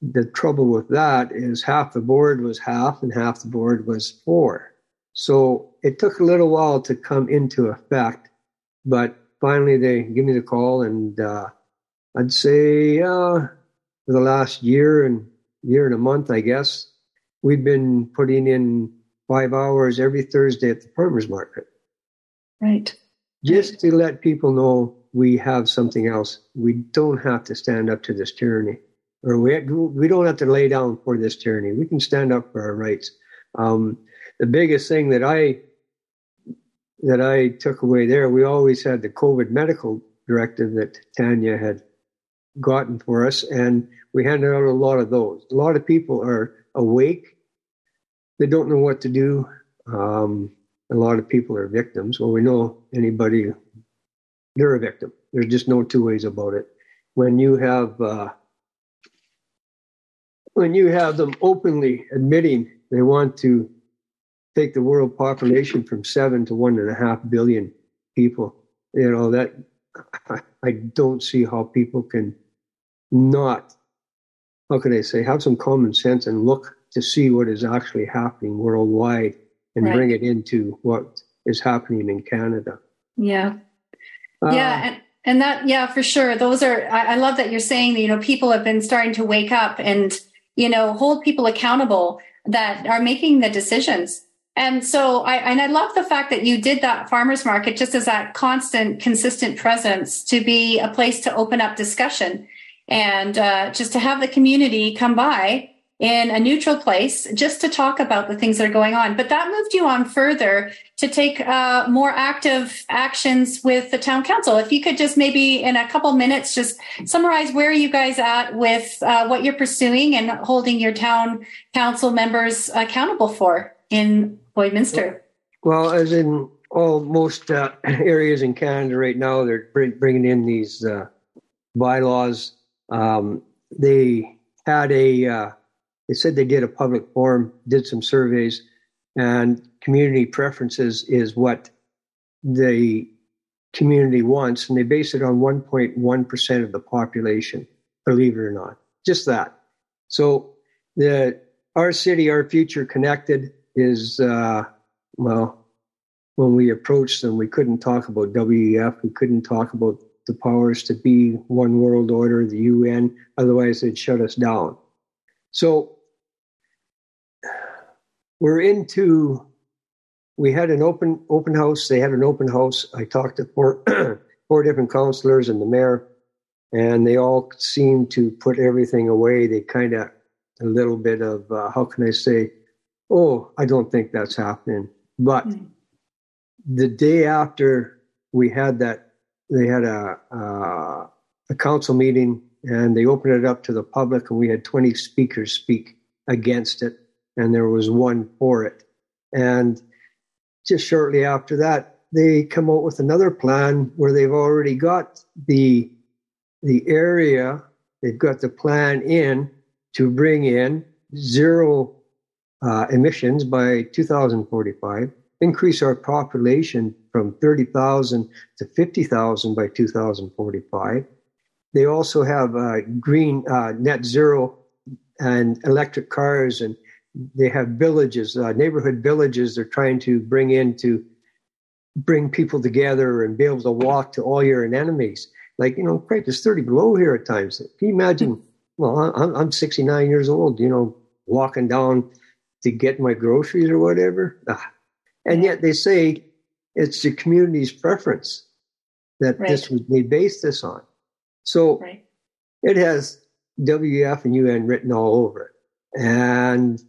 The trouble with that is half the board was half and half the board was four. So it took a little while to come into effect. But finally, they give me the call, and uh, I'd say uh, for the last year and year and a month, I guess, we've been putting in five hours every Thursday at the farmer's market. Right. Just to let people know we have something else. We don't have to stand up to this tyranny, or we we don't have to lay down for this tyranny. We can stand up for our rights. Um, the biggest thing that I... that I took away there, we always had the COVID medical directive that Tanya had gotten for us, and we handed out a lot of those. A lot of people are awake. They don't know what to do. Um, a lot of people are victims. Well, we know anybody, they're a victim. There's just no two ways about it. When you have, uh, when you have them openly admitting they want to take the world population from seven to one and a half billion people. You know, that I don't see how people can not, how can I say, have some common sense and look to see what is actually happening worldwide and right. bring it into what is happening in Canada. Yeah. Uh, yeah. And, and that, yeah, for sure. Those are, I, I love that you're saying that, you know, people have been starting to wake up and, you know, hold people accountable that are making the decisions. And so I, and I love the fact that you did that farmers market just as that constant, consistent presence to be a place to open up discussion and uh, just to have the community come by in a neutral place just to talk about the things that are going on. But that moved you on further to take uh, more active actions with the town council. If you could just maybe in a couple minutes just summarize where you guys at with uh, what you're pursuing and holding your town council members accountable for in Lloydminster. Well, as in all most uh, areas in Canada right now, they're bringing in these uh, bylaws. Um, they had a... Uh, They said they did a public forum, did some surveys, and community preferences is what the community wants. And they base it on one point one percent of the population, believe it or not, just that. So the Our City, Our Future Connected is, uh, well, when we approached them, we couldn't talk about W E F. We couldn't talk about the powers to be, One World Order, the U N. Otherwise, they'd shut us down. So we're into, we had an open open house. They had an open house. I talked to four, four different councillors and the mayor, and they all seemed to put everything away. They kind of, a little bit of, uh, how can I say, oh, I don't think that's happening. But mm-hmm. the day after we had that, they had a, uh, a council meeting, and they opened it up to the public, and we had twenty speakers speak against it, and there was one for it. And just shortly after that, they come out with another plan where they've already got the the area, they've got the plan in to bring in zero uh, emissions by two thousand forty-five, increase our population from thirty thousand to fifty thousand by two thousand forty-five. They also have uh, green uh, net zero and electric cars, and they have villages, uh, neighborhood villages they're trying to bring in to bring people together and be able to walk to all your enemies. Like, you know, great, it's thirty below here at times. Can you imagine? Well, I'm, I'm sixty-nine years old, you know, walking down to get my groceries or whatever. And yet they say it's the community's preference that right. this would be based this on. So right. it has W E F and U N written all over it. And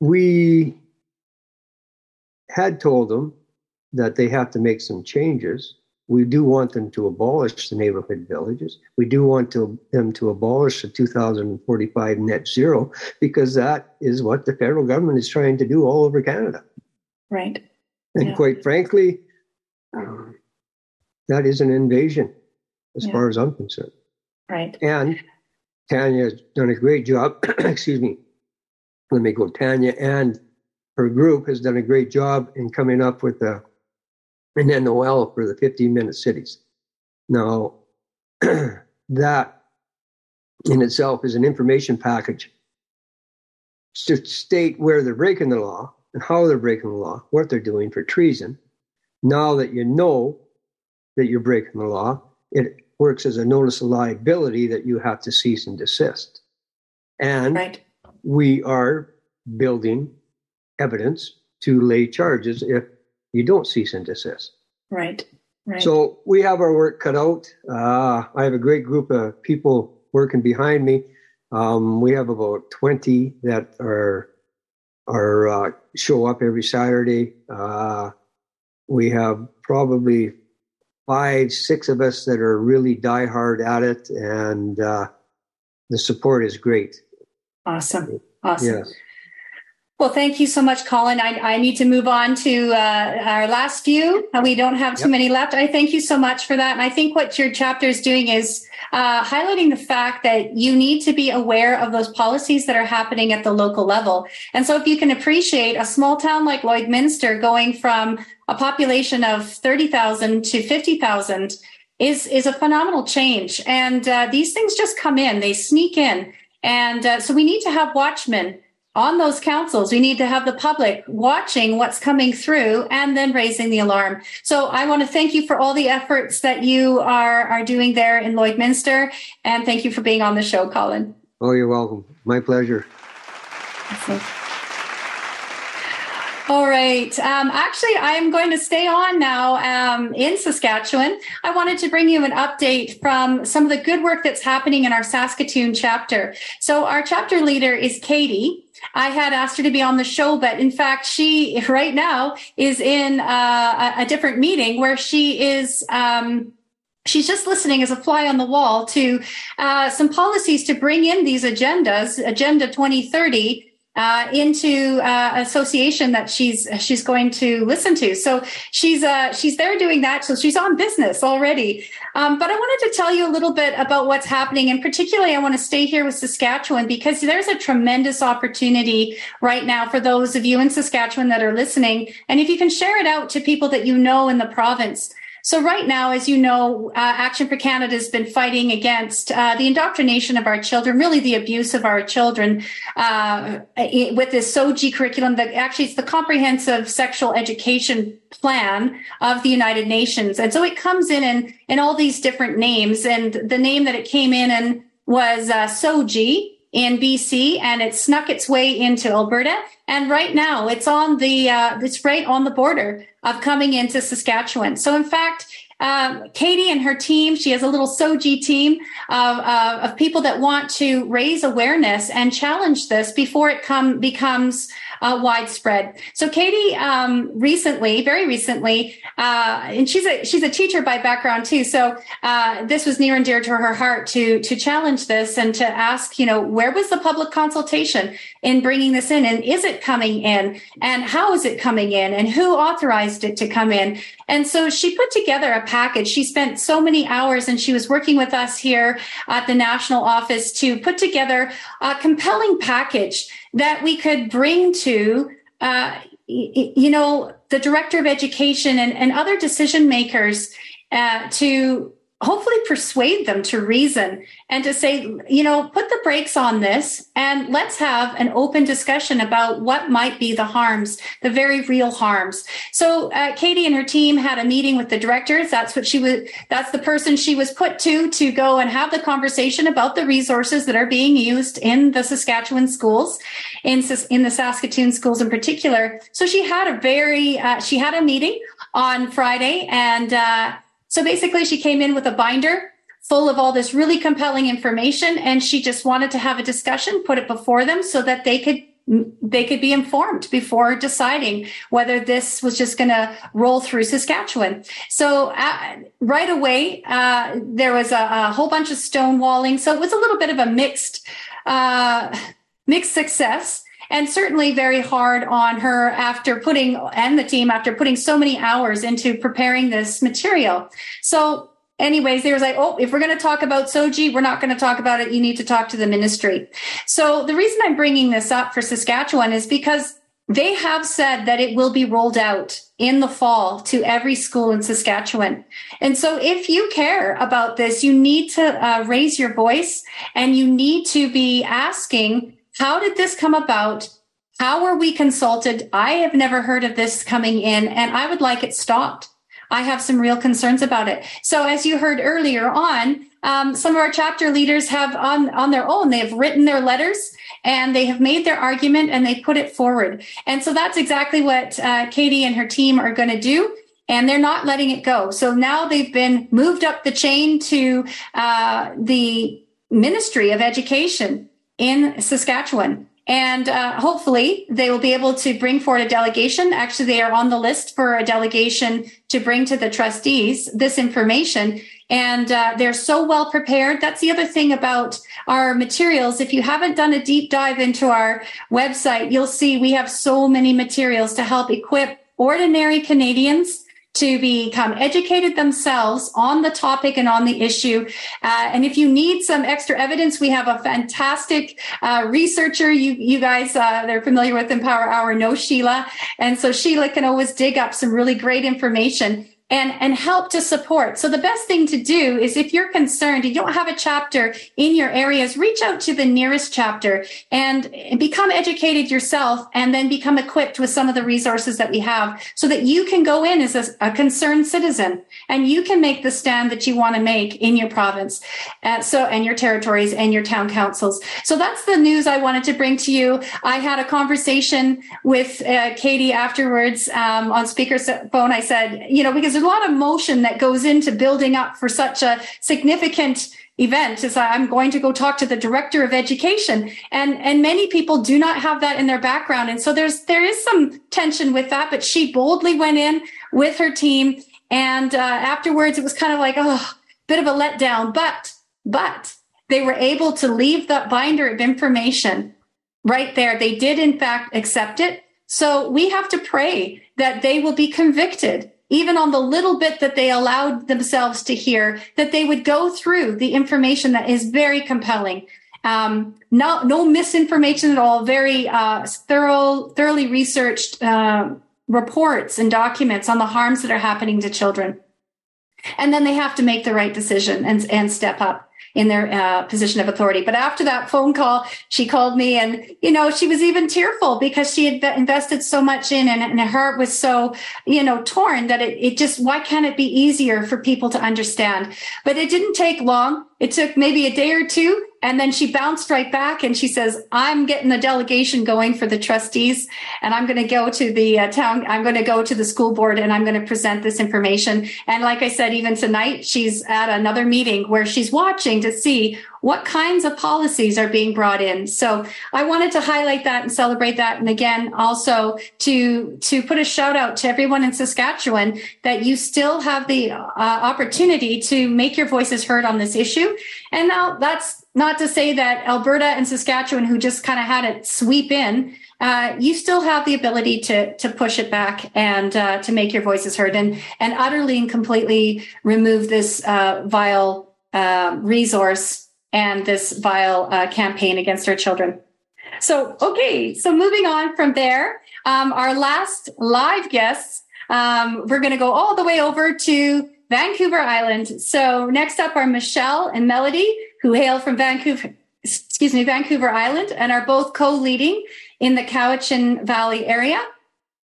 we had told them that they have to make some changes. We do want them to abolish the neighborhood villages. We do want to, them to abolish the two thousand forty-five net zero, because that is what the federal government is trying to do all over Canada. Right. And yeah. quite frankly, um, that is an invasion as yeah. far as I'm concerned. Right. And Tanya has done a great job. Excuse me. Let me go. Tanya and her group has done a great job in coming up with a an N O L for the fifteen-minute cities. Now, that in itself is an information package to state where they're breaking the law and how they're breaking the law, what they're doing for treason. Now that you know that you're breaking the law, it works as a notice of liability that you have to cease and desist. And right. we are building evidence to lay charges if you don't cease and desist. Right, right. So we have our work cut out. Uh, I have a great group of people working behind me. Um, we have about twenty that are are uh, show up every Saturday. Uh, we have probably five, six of us that are really diehard at it, and uh, the support is great. Awesome, awesome. Yes. Well, thank you so much, Colin. I, I need to move on to uh, our last few. We don't have too yep. many left. I thank you so much for that. And I think what your chapter is doing is uh, highlighting the fact that you need to be aware of those policies that are happening at the local level. And so if you can appreciate a small town like Lloydminster going from a population of thirty thousand to fifty thousand is, is a phenomenal change. And uh, these things just come in. They sneak in. And uh, so we need to have watchmen on those councils. We need to have the public watching what's coming through and then raising the alarm. So I want to thank you for all the efforts that you are, are doing there in Lloydminster. And thank you for being on the show, Colin. Oh, you're welcome. My pleasure. Excellent. All right. Um, actually, I'm going to stay on now um, in Saskatchewan. I wanted to bring you an update from some of the good work that's happening in our Saskatoon chapter. So our chapter leader is Katie. I had asked her to be on the show, but in fact, she right now is in uh, a different meeting where she is, um, she's just listening as a fly on the wall to uh, some policies to bring in these agendas, Agenda twenty thirty, Uh, into uh, association that she's she's going to listen to. So she's uh, she's there doing that. So she's on business already. Um, but I wanted to tell you a little bit about what's happening. And particularly, I want to stay here with Saskatchewan because there's a tremendous opportunity right now for those of you in Saskatchewan that are listening. And if you can share it out to people that you know in the province. So right now, as you know, uh, Action for Canada has been fighting against uh, the indoctrination of our children, really the abuse of our children uh, with this S O G I curriculum. That actually, it's the Comprehensive Sexual Education Plan of the United Nations. And so it comes in in, in all these different names. And the name that it came in in was uh, S O G I in B C, and it snuck its way into Alberta. And right now it's on the, uh, it's right on the border of coming into Saskatchewan. So in fact, um, Katie and her team, she has a little S O G I team of, uh, of people that want to raise awareness and challenge this before it come becomes uh, widespread. So Katie, um, recently, very recently, uh, and she's a, she's a teacher by background too. So, uh, this was near and dear to her heart to, to challenge this and to ask, you know, where was the public consultation in bringing this in? And is it coming in? And how is it coming in? And who authorized it to come in? And so she put together a package. She spent so many hours and she was working with us here at the national office to put together a compelling package that we could bring to, uh, you know, the director of education and, and other decision makers uh, to hopefully persuade them to reason and to say, you know, put the brakes on this and let's have an open discussion about what might be the harms, the very real harms. So uh, Katie and her team had a meeting with the directors. That's what she was, that's the person she was put to, to go and have the conversation about the resources that are being used in the Saskatchewan schools, in, in the Saskatoon schools in particular. So she had a very, uh, she had a meeting on Friday and, uh, So basically, she came in with a binder full of all this really compelling information, and she just wanted to have a discussion, put it before them so that they could they could be informed before deciding whether this was just going to roll through Saskatchewan. So uh, right away, uh, there was a, a whole bunch of stonewalling. So it was a little bit of a mixed uh, mixed success. And certainly very hard on her after putting, and the team after putting so many hours into preparing this material. So anyways, they were like, oh, if we're going to talk about S O G I, we're not going to talk about it. You need to talk to the ministry. So the reason I'm bringing this up for Saskatchewan is because they have said that it will be rolled out in the fall to every school in Saskatchewan. And so if you care about this, you need to uh, raise your voice and you need to be asking, how did this come about? How were we consulted? I have never heard of this coming in, and I would like it stopped. I have some real concerns about it. So as you heard earlier on, um, some of our chapter leaders have on, on their own, they have written their letters and they have made their argument and they put it forward. And so that's exactly what uh, Katie and her team are going to do. And they're not letting it go. So now they've been moved up the chain to uh, the Ministry of Education in Saskatchewan. And uh, hopefully they will be able to bring forward a delegation. Actually, they are on the list for a delegation to bring to the trustees this information. And uh, they're so well prepared. That's the other thing about our materials. If you haven't done a deep dive into our website, you'll see we have so many materials to help equip ordinary Canadians to become educated themselves on the topic and on the issue. Uh, and if you need some extra evidence, we have a fantastic uh, researcher. You you guys, uh, they're familiar with Empower Hour, know Sheila. And so Sheila can always dig up some really great information and, and help to support. So the best thing to do is if you're concerned, you don't have a chapter in your areas, reach out to the nearest chapter and become educated yourself and then become equipped with some of the resources that we have so that you can go in as a, a concerned citizen and you can make the stand that you want to make in your province uh, so and your territories and your town councils. So that's the news I wanted to bring to you. I had a conversation with uh, Katie afterwards um, on speakerphone. I said, you know, because a lot of emotion that goes into building up for such a significant event is I'm going to go talk to the director of education. And, and many people do not have that in their background. And so there's, there is some tension with that, but she boldly went in with her team. And uh, afterwards it was kind of like, oh, bit of a letdown, but, but they were able to leave that binder of information right there. They did in fact accept it. So we have to pray that they will be convicted even on the little bit that they allowed themselves to hear, that they would go through the information that is very compelling. Um, no, no misinformation at all, very uh, thorough, thoroughly researched uh, reports and documents on the harms that are happening to children. And then they have to make the right decision and, and step up in their uh, position of authority. But after that phone call, she called me and, you know, she was even tearful because she had invested so much in and, and her heart was so, you know, torn that it, it just, why can't it be easier for people to understand? But it didn't take long. It took maybe a day or two. And then she bounced right back and she says, I'm getting the delegation going for the trustees and I'm going to go to the uh, town. I'm going to go to the school board and I'm going to present this information. And like I said, even tonight, she's at another meeting where she's watching to see what kinds of policies are being brought in. So I wanted to highlight that and celebrate that. And again, also to, to put a shout out to everyone in Saskatchewan that you still have the uh, opportunity to make your voices heard on this issue. And now that's, not to say that Alberta and Saskatchewan, who just kind of had it sweep in, uh, you still have the ability to to push it back and uh, to make your voices heard and and utterly and completely remove this uh, vile uh, resource and this vile uh, campaign against our children. So, okay, so moving on from there, um, our last live guests, um, we're going to go all the way over to Vancouver Island. So next up are Michelle and Melody, who hail from Vancouver, excuse me, Vancouver Island, and are both co-leading in the Cowichan Valley area.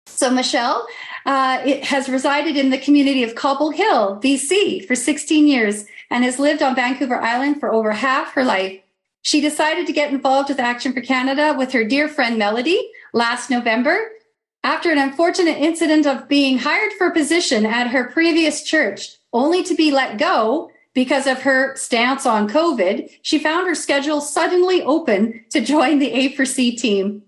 So Michelle uh, it has resided in the community of Cobble Hill, B C for sixteen years and has lived on Vancouver Island for over half her life. She decided to get involved with Action for Canada with her dear friend Melody last November after an unfortunate incident of being hired for a position at her previous church, only to be let go because of her stance on COVID. She found her schedule suddenly open to join the A four C team.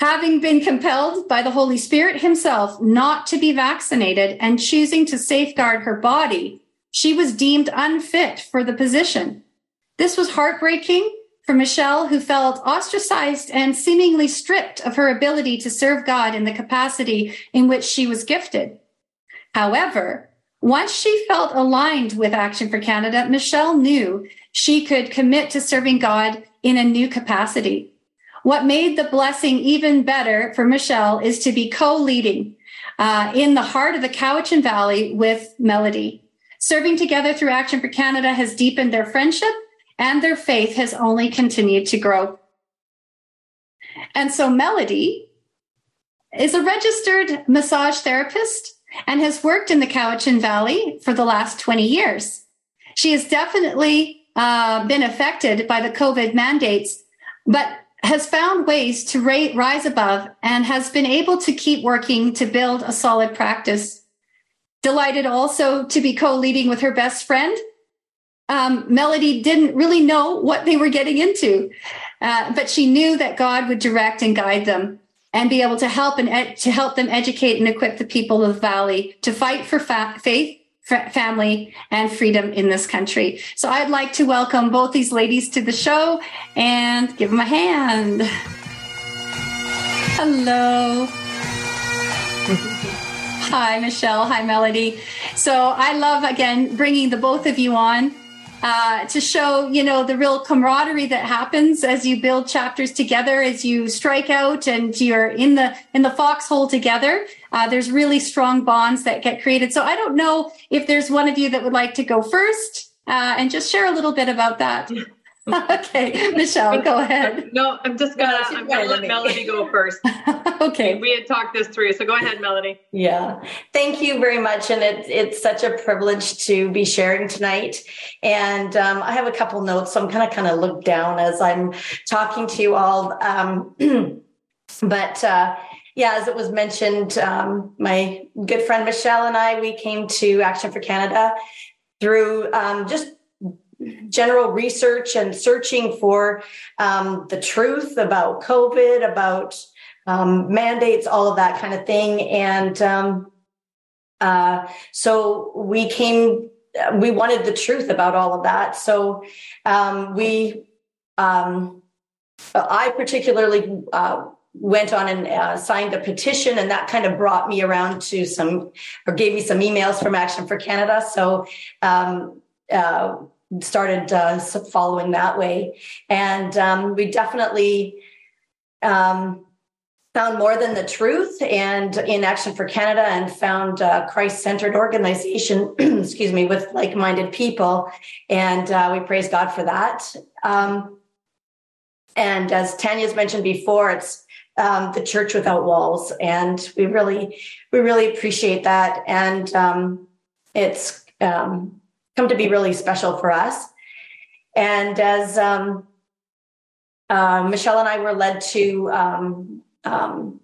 Having been compelled by the Holy Spirit himself not to be vaccinated and choosing to safeguard her body, she was deemed unfit for the position. This was heartbreaking for Michelle, who felt ostracized and seemingly stripped of her ability to serve God in the capacity in which she was gifted. However, once she felt aligned with Action for Canada, Michelle knew she could commit to serving God in a new capacity. What made the blessing even better for Michelle is to be co-leading uh, in the heart of the Cowichan Valley with Melody. Serving together through Action for Canada has deepened their friendship, and their faith has only continued to grow. And so Melody is a registered massage therapist and has worked in the Cowichan Valley for the last twenty years. She has definitely uh, been affected by the COVID mandates, but has found ways to rise above and has been able to keep working to build a solid practice. Delighted also to be co-leading with her best friend. Um, Melody didn't really know what they were getting into, uh, but she knew that God would direct and guide them and be able to help and ed- to help them educate and equip the people of the Valley to fight for fa- faith, f- family, and freedom in this country. So I'd like to welcome both these ladies to the show and give them a hand. Hello. Hi, Michelle. Hi, Melody. So I love, again, bringing the both of you on. Uh, to show, you know, the real camaraderie that happens as you build chapters together, as you strike out and you're in the in the foxhole together. Uh, there's really strong bonds that get created. So I don't know if there's one of you that would like to go first uh, and just share a little bit about that. Okay, Michelle, go ahead. No, I'm just gonna, I'm gonna let Melody go first. Okay. We had talked this through, so go ahead, Melody. Yeah, thank you very much. And it, it's such a privilege to be sharing tonight. And um, I have a couple notes, so I'm kind of kind of looked down as I'm talking to you all. Um, but uh, yeah, as it was mentioned, um, my good friend Michelle and I, we came to Action for Canada through um, just general research and searching for um, the truth about COVID, about um, mandates, all of that kind of thing. And um, uh, so we came, we wanted the truth about all of that. So um, we, um, I particularly uh, went on and uh, signed a petition, and that kind of brought me around to some, or gave me some emails from Action for Canada. So um, uh started uh, following that way. And um, we definitely um, found more than the truth and in Action for Canada, and found a Christ-centered organization, excuse me, with like-minded people. And uh, we praise God for that. Um, and as Tanya's mentioned before, it's um, the church without walls. And we really, we really appreciate that. And um, it's, um, come to be really special for us. And as um, uh, Michelle and I were led to um, um,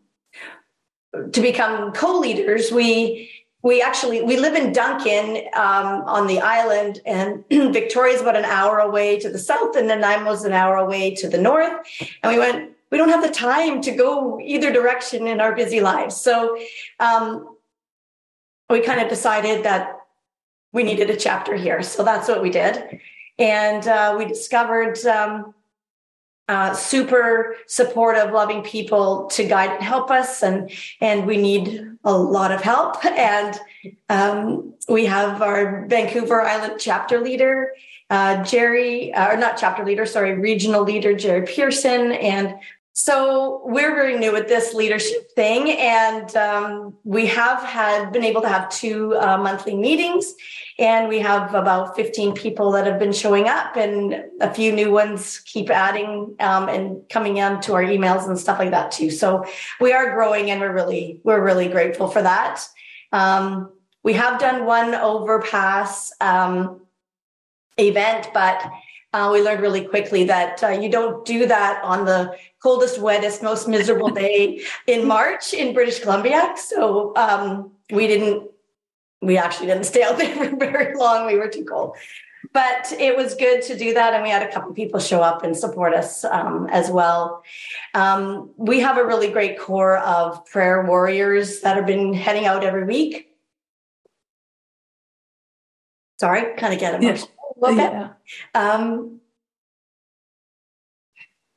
to become co-leaders, we we actually we live in Duncan um, on the island, and Victoria's about an hour away to the south, and Nanaimo's an hour away to the north. And we went, we don't have the time to go either direction in our busy lives, so um, we kind of decided that we needed a chapter here. So that's what we did. And uh, we discovered um, uh, super supportive, loving people to guide and help us. And, and we need a lot of help. And um, we have our Vancouver Island chapter leader, uh, Jerry, or not chapter leader, sorry, regional leader, Jerry Pearson, and So we're very new at this leadership thing, and um, we have had been able to have two uh, monthly meetings, and we have about fifteen people that have been showing up, and a few new ones keep adding um, and coming in to our emails and stuff like that too. So we are growing, and we're really we're really grateful for that. Um, we have done one overpass um, event, but uh, we learned really quickly that uh, you don't do that on the coldest, wettest, most miserable day in March in British Columbia. So um, we didn't, we actually didn't stay out there for very long. We were too cold, but it was good to do that. And we had a couple people show up and support us um, as well. Um, we have a really great core of prayer warriors that have been heading out every week. Sorry, kind of get emotional yeah. a little bit. Yeah. Um,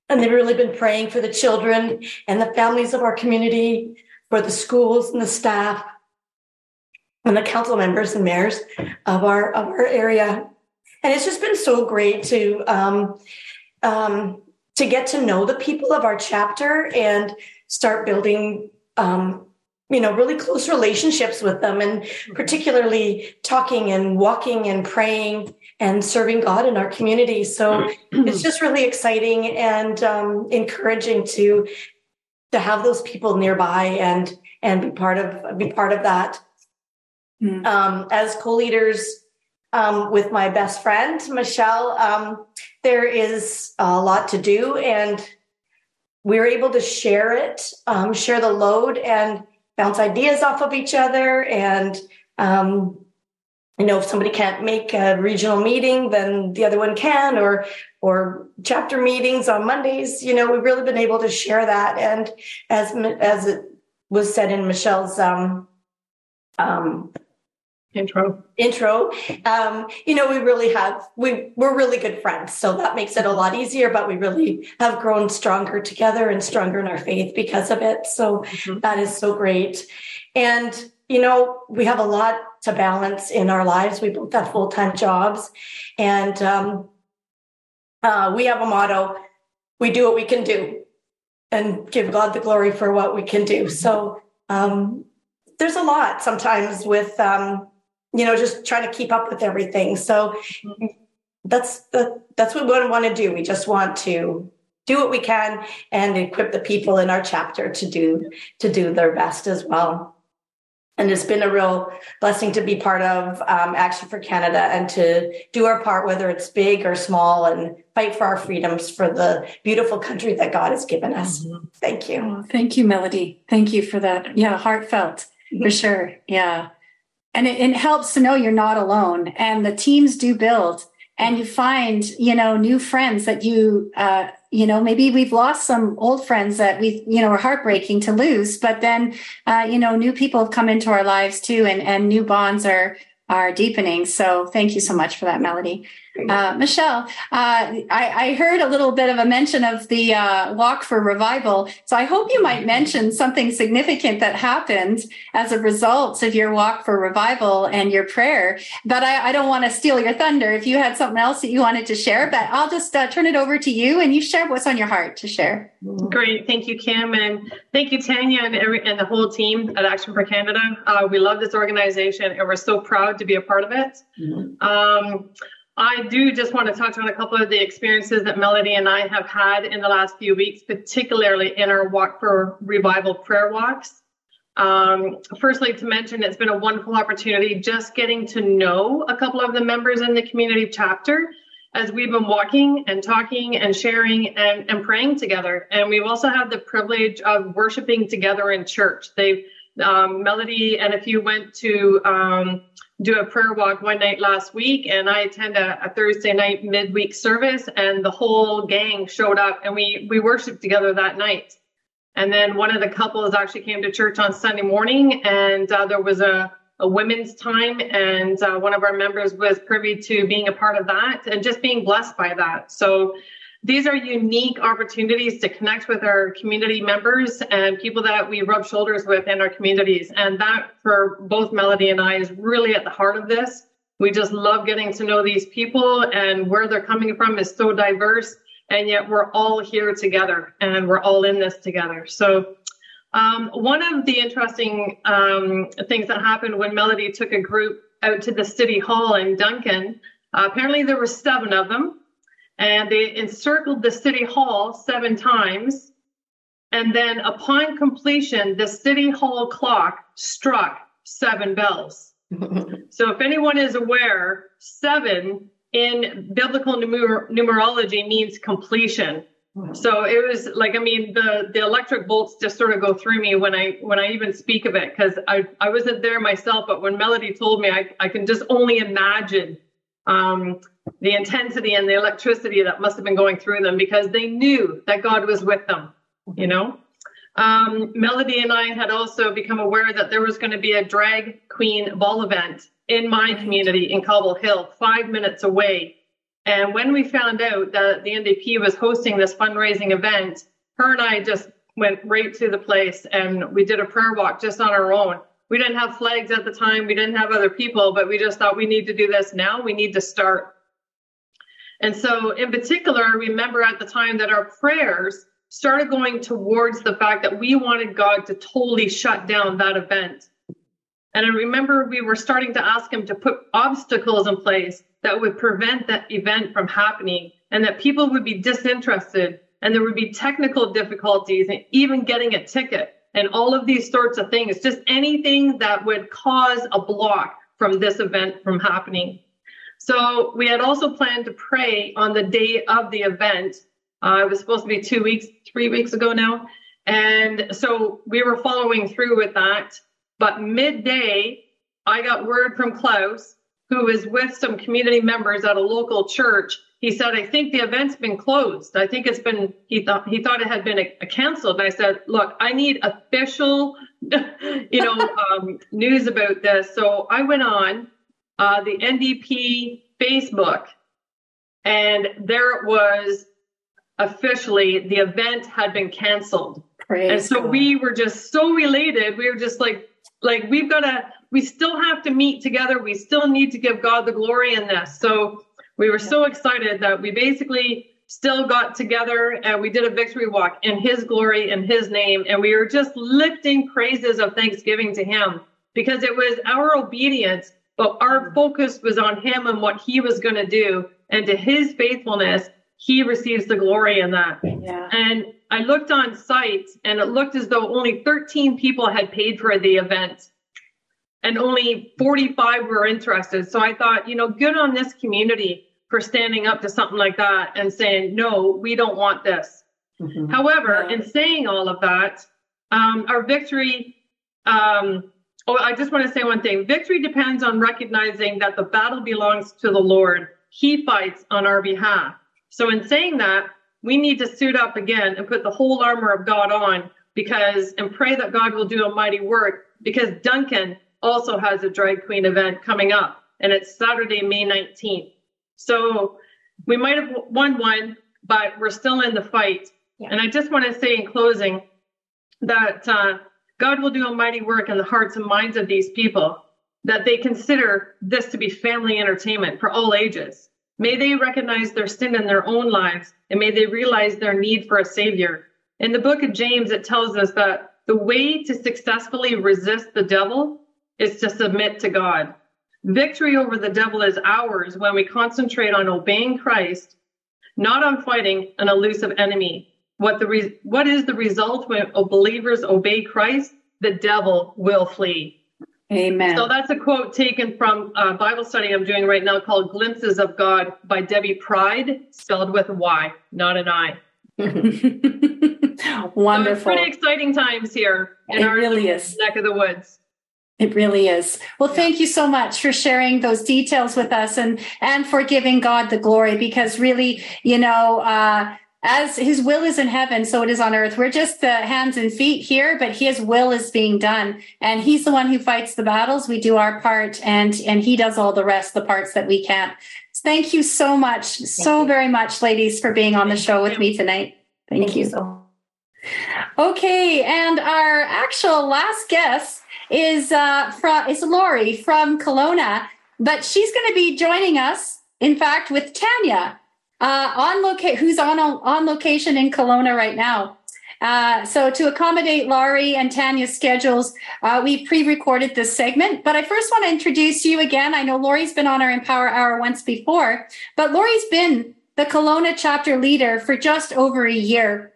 And they've really been praying for the children and the families of our community, for the schools and the staff and the council members and mayors of our of our area. And it's just been so great to um, um, to get to know the people of our chapter and start building, um, you know, really close relationships with them, and particularly talking and walking and praying and serving God in our community. So it's just really exciting and um, encouraging to to have those people nearby and and be part of be part of that. Mm. Um, as co-leaders um, with my best friend Michelle, um, there is a lot to do, and we're able to share it, um, share the load, and bounce ideas off of each other, and. Um, You know, if somebody can't make a regional meeting, then the other one can, or or chapter meetings on Mondays. You know, we've really been able to share that. And as as it was said in Michelle's um, um, intro, intro, um, you know, we really have we we're really good friends, so that makes it a lot easier. But we really have grown stronger together and stronger in our faith because of it. So mm-hmm. that is so great. And you know, we have a lot to balance in our lives. We both have full-time jobs, and um, uh, we have a motto: we do what we can do and give God the glory for what we can do. So um, there's a lot sometimes with, um, you know, just trying to keep up with everything. So that's the, that's what we want to do. We just want to do what we can and equip the people in our chapter to do to do their best as well. And it's been a real blessing to be part of um, Action for Canada and to do our part, whether it's big or small, and fight for our freedoms for the beautiful country that God has given us. Mm-hmm. Thank you. Oh, thank you, Melody. Thank you for that. Yeah, heartfelt, mm-hmm. for sure. Yeah. And it, it helps to know you're not alone, and the teams do build, and you find, you know, new friends that you, uh, you know, maybe we've lost some old friends that we, you know, are heartbreaking to lose, but then, uh, you know, new people have come into our lives too, and, and new bonds are, are deepening. So thank you so much for that, Melody. Uh, Michelle, uh, I, I heard a little bit of a mention of the uh, Walk for Revival. So I hope you might mention something significant that happened as a result of your Walk for Revival and your prayer. But I, I don't want to steal your thunder if you had something else that you wanted to share, but I'll just uh, turn it over to you, and you share what's on your heart to share. Great. Thank you, Kim. And thank you, Tanya, and, every, and the whole team at Action for Canada. Uh, we love this organization, and we're so proud to be a part of it. Mm-hmm. Um I do just want to touch on a couple of the experiences that Melody and I have had in the last few weeks, particularly in our Walk for Revival prayer walks. Um, firstly, to mention, it's been a wonderful opportunity just getting to know a couple of the members in the community chapter as we've been walking and talking and sharing and, and praying together. And we've also had the privilege of worshiping together in church. They've um, Melody and a few went to... Um, do a prayer walk one night last week, and I attend a, a Thursday night midweek service, and the whole gang showed up, and we we worshiped together that night. And then one of the couples actually came to church on Sunday morning, and uh, there was a, a women's time, and uh, one of our members was privy to being a part of that and just being blessed by that. So these are unique opportunities to connect with our community members and people that we rub shoulders with in our communities. And that, for both Melody and I, is really at the heart of this. We just love getting to know these people, and where they're coming from is so diverse. And yet we're all here together and we're all in this together. So um, one of the interesting um, things that happened when Melody took a group out to the City Hall in Duncan, uh, apparently there were seven of them, and they encircled the City Hall seven times. And then upon completion, the City Hall clock struck seven bells. So if anyone is aware, seven in biblical numer- numerology means completion. Wow. So it was like, I mean, the, the electric bolts just sort of go through me when I when I even speak of it, because I, I wasn't there myself. But when Melody told me, I, I can just only imagine um, the intensity and the electricity that must have been going through them, because they knew that God was with them, mm-hmm. you know. Um, Melody and I had also become aware that there was going to be a drag queen ball event in my community in Cobble Hill, five minutes away. And when we found out that the N D P was hosting this fundraising event, her and I just went right to the place and we did a prayer walk just on our own. We didn't have flags at the time. We didn't have other people, but we just thought we need to do this now. We need to start. And so in particular, I remember at the time that our prayers started going towards the fact that we wanted God to totally shut down that event. And I remember we were starting to ask him to put obstacles in place that would prevent that event from happening, and that people would be disinterested, and there would be technical difficulties and even getting a ticket and all of these sorts of things, just anything that would cause a block from this event from happening. So we had also planned to pray on the day of the event. Uh, it was supposed to be two weeks, three weeks ago now. And so we were following through with that. But midday, I got word from Klaus, who was with some community members at a local church. He said, I think the event's been closed. I think it's been, he thought he thought it had been a, a canceled. And I said, look, I need official, you know, um, news about this. So I went on uh, the N D P Facebook, and there it was. Officially, the event had been canceled. Praise and so God. We were just so elated. We were just like, like we've got to, we still have to meet together. We still need to give God the glory in this. So we were yeah. so excited that we basically still got together and we did a victory walk in his glory and his name. And we were just lifting praises of thanksgiving to him, because it was our obedience, but our focus was on him and what he was going to do, and to his faithfulness. He receives the glory in that. Yeah. And I looked on site, and it looked as though only thirteen people had paid for the event, and only forty-five were interested. So I thought, you know, good on this community for standing up to something like that and saying, no, we don't want this. Mm-hmm. However, yeah. in saying all of that, um, our victory, um, oh, I just want to say one thing. Victory depends on recognizing that the battle belongs to the Lord. He fights on our behalf. So in saying that, we need to suit up again and put the whole armor of God on, because and pray that God will do a mighty work, because Duncan also has a drag queen event coming up, and it's Saturday, May nineteenth. So we might have won one, but we're still in the fight. Yeah. And I just want to say in closing that uh, God will do a mighty work in the hearts and minds of these people, that they consider this to be family entertainment for all ages. May they recognize their sin in their own lives, and may they realize their need for a savior. In the book of James, it tells us that the way to successfully resist the devil is to submit to God. Victory over the devil is ours when we concentrate on obeying Christ, not on fighting an elusive enemy. What the re- what is the result when believers obey Christ? The devil will flee. Amen. So that's a quote taken from a Bible study I'm doing right now called Glimpses of God by Debbie Pride, spelled with a Y, not an I. Wonderful. So pretty exciting times here in it our really is. neck of the woods. It really is. Well, thank you so much for sharing those details with us, and, and for giving God the glory, because really, you know, uh, as his will is in heaven, so it is on earth. We're just the hands and feet here, but his will is being done. And he's the one who fights the battles. We do our part, and, and he does all the rest, the parts that we can't. Thank you so much, so very much, ladies, for being on the show with me tonight. Thank you. Okay, and our actual last guest is, uh, from, is Lori from Kelowna, but she's going to be joining us, in fact, with Tanya. Uh, on loca- who's on on location in Kelowna right now. Uh, so to accommodate Lori and Tanya's schedules, uh, we pre-recorded this segment. But I first want to introduce you again. I know Lori's been on our Empower Hour once before, but Lori's been the Kelowna chapter leader for just over a year.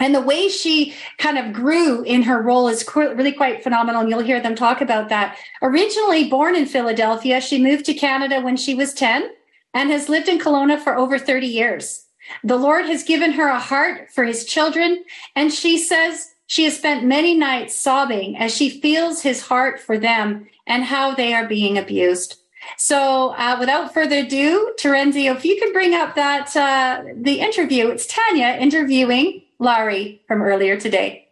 And the way she kind of grew in her role is really quite phenomenal, and you'll hear them talk about that. Originally born in Philadelphia, she moved to Canada when she was ten and has lived in Kelowna for over thirty years. The Lord has given her a heart for his children, and she says she has spent many nights sobbing as she feels his heart for them and how they are being abused. So uh, without further ado, Terenzio, if you can bring up that uh, the interview, it's Tanya interviewing Lori from earlier today.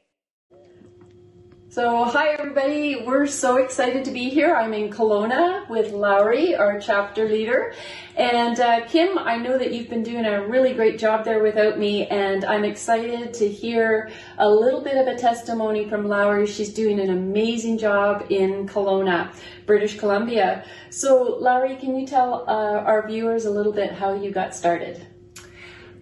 So hi, everybody. We're so excited to be here. I'm in Kelowna with Lori, our chapter leader. And uh, Kim, I know that you've been doing a really great job there without me, and I'm excited to hear a little bit of a testimony from Lori. She's doing an amazing job in Kelowna, British Columbia. So Lori, can you tell uh, our viewers a little bit how you got started?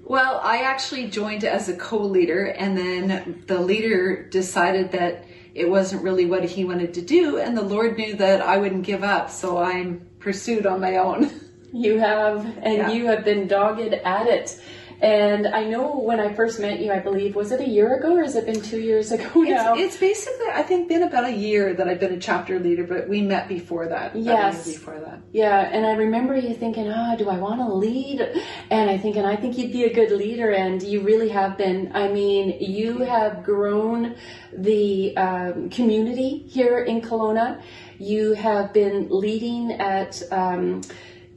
Well, I actually joined as a co-leader, and then the leader decided that it wasn't really what he wanted to do, and the Lord knew that I wouldn't give up, so I'm pursued on my own. You have, and yeah. You have been dogged at it. And I know when I first met you, I believe, was it a year ago, or has it been two years ago now? It's, it's basically, I think, been about a year that I've been a chapter leader, but we met before that. Yes. Before that. Yeah, and I remember you thinking, ah, oh, do I want to lead? And I think, and I think you'd be a good leader, and you really have been. I mean, you have grown the um, community here in Kelowna. You have been leading at... Um,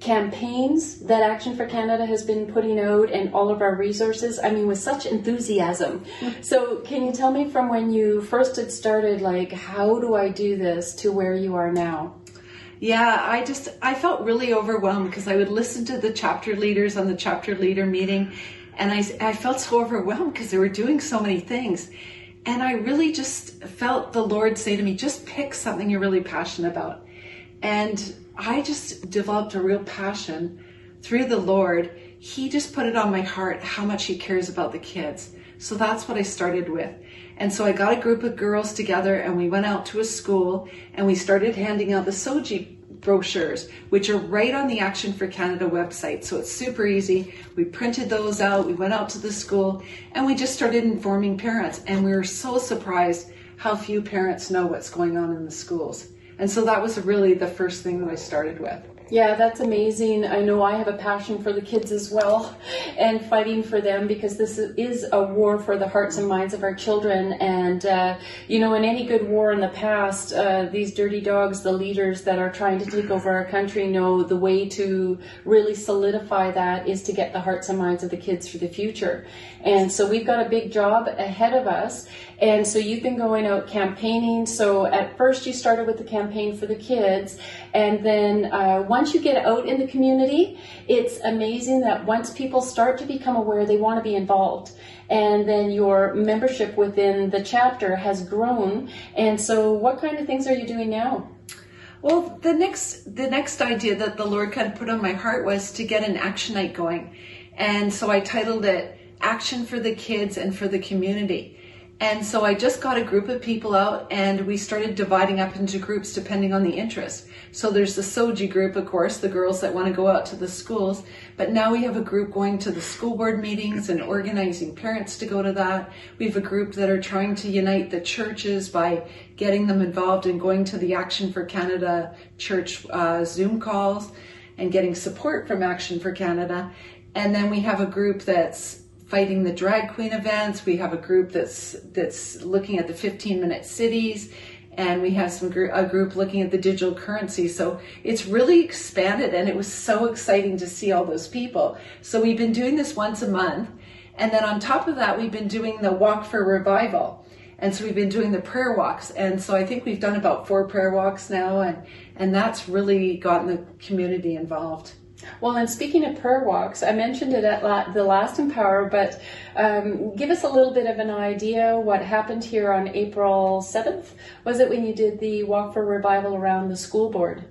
campaigns that Action for Canada has been putting out, and all of our resources, I mean, with such enthusiasm. So can you tell me from when you first had started, like, how do I do this to where you are now? Yeah, I just, I felt really overwhelmed because I would listen to the chapter leaders on the chapter leader meeting, and I, I felt so overwhelmed because they were doing so many things. And I really just felt the Lord say to me, just pick something you're really passionate about. And I just developed a real passion through the Lord. He just put it on my heart how much he cares about the kids. So that's what I started with. And so I got a group of girls together, and we went out to a school, and we started handing out the S O G I brochures, which are right on the Action for Canada website. So it's super easy. We printed those out. We went out to the school, and we just started informing parents. And we were so surprised how few parents know what's going on in the schools. And so that was really the first thing that I started with. Yeah, that's amazing. I know I have a passion for the kids as well, and fighting for them, because this is a war for the hearts and minds of our children. And, uh, you know, in any good war in the past, uh, these dirty dogs, the leaders that are trying to take over our country, know the way to really solidify that is to get the hearts and minds of the kids for the future. And so we've got a big job ahead of us. And so you've been going out campaigning. So at first you started with the campaign for the kids, and then uh, once you get out in the community, it's amazing that once people start to become aware, they want to be involved. And then your membership within the chapter has grown. And so what kind of things are you doing now? Well, the next the next idea that the Lord kind of put on my heart was to get an action night going. And so I titled it Action for the Kids and for the Community. And so I just got a group of people out, and we started dividing up into groups depending on the interest. So there's the S O G I group, of course, the girls that want to go out to the schools. But now we have a group going to the school board meetings and organizing parents to go to that. We have a group that are trying to unite the churches by getting them involved and going to the Action for Canada church uh, Zoom calls and getting support from Action for Canada. And then we have a group that's fighting the drag queen events. We have a group that's that's looking at the fifteen minute cities, and we have some gr- a group looking at the digital currency. So it's really expanded, and it was so exciting to see all those people. So we've been doing this once a month, and then on top of that, we've been doing the Walk for Revival. And so we've been doing the prayer walks, and so I think we've done about four prayer walks now, and and that's really gotten the community involved. Well, and speaking of prayer walks, I mentioned it at la- the last Empower, but um, give us a little bit of an idea what happened here on April seventh. Was it when you did the Walk for Revival around the school board?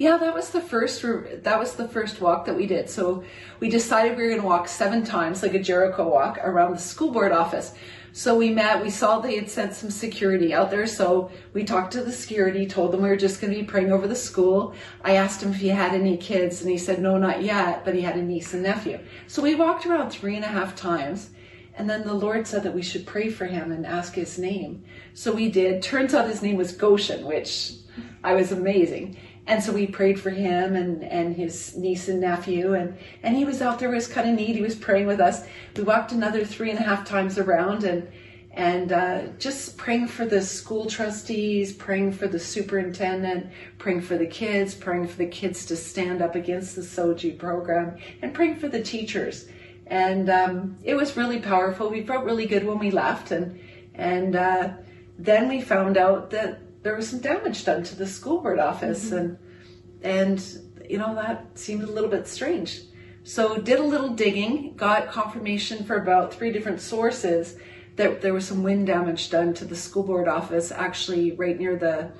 Yeah, that was the first that was the first walk that we did. So we decided we were going to walk seven times, like a Jericho walk, around the school board office. So we met, we saw they had sent some security out there, so we talked to the security, told them we were just going to be praying over the school. I asked him if he had any kids, and he said, no, not yet, but he had a niece and nephew. So we walked around three and a half times, and then the Lord said that we should pray for him and ask his name. So we did. Turns out his name was Goshen, which I was amazing. And so we prayed for him and, and his niece and nephew, and, and he was out there, it was kind of neat, he was praying with us. We walked another three and a half times around and, and uh, just praying for the school trustees, praying for the superintendent, praying for the kids, praying for the kids to stand up against the S O G I program, and praying for the teachers. And um, it was really powerful. We felt really good when we left, and, and uh, then we found out that there was some damage done to the school board office, mm-hmm. and and you know, that seemed a little bit strange. So did a little digging, got confirmation for about three different sources that there was some wind damage done to the school board office, actually right near the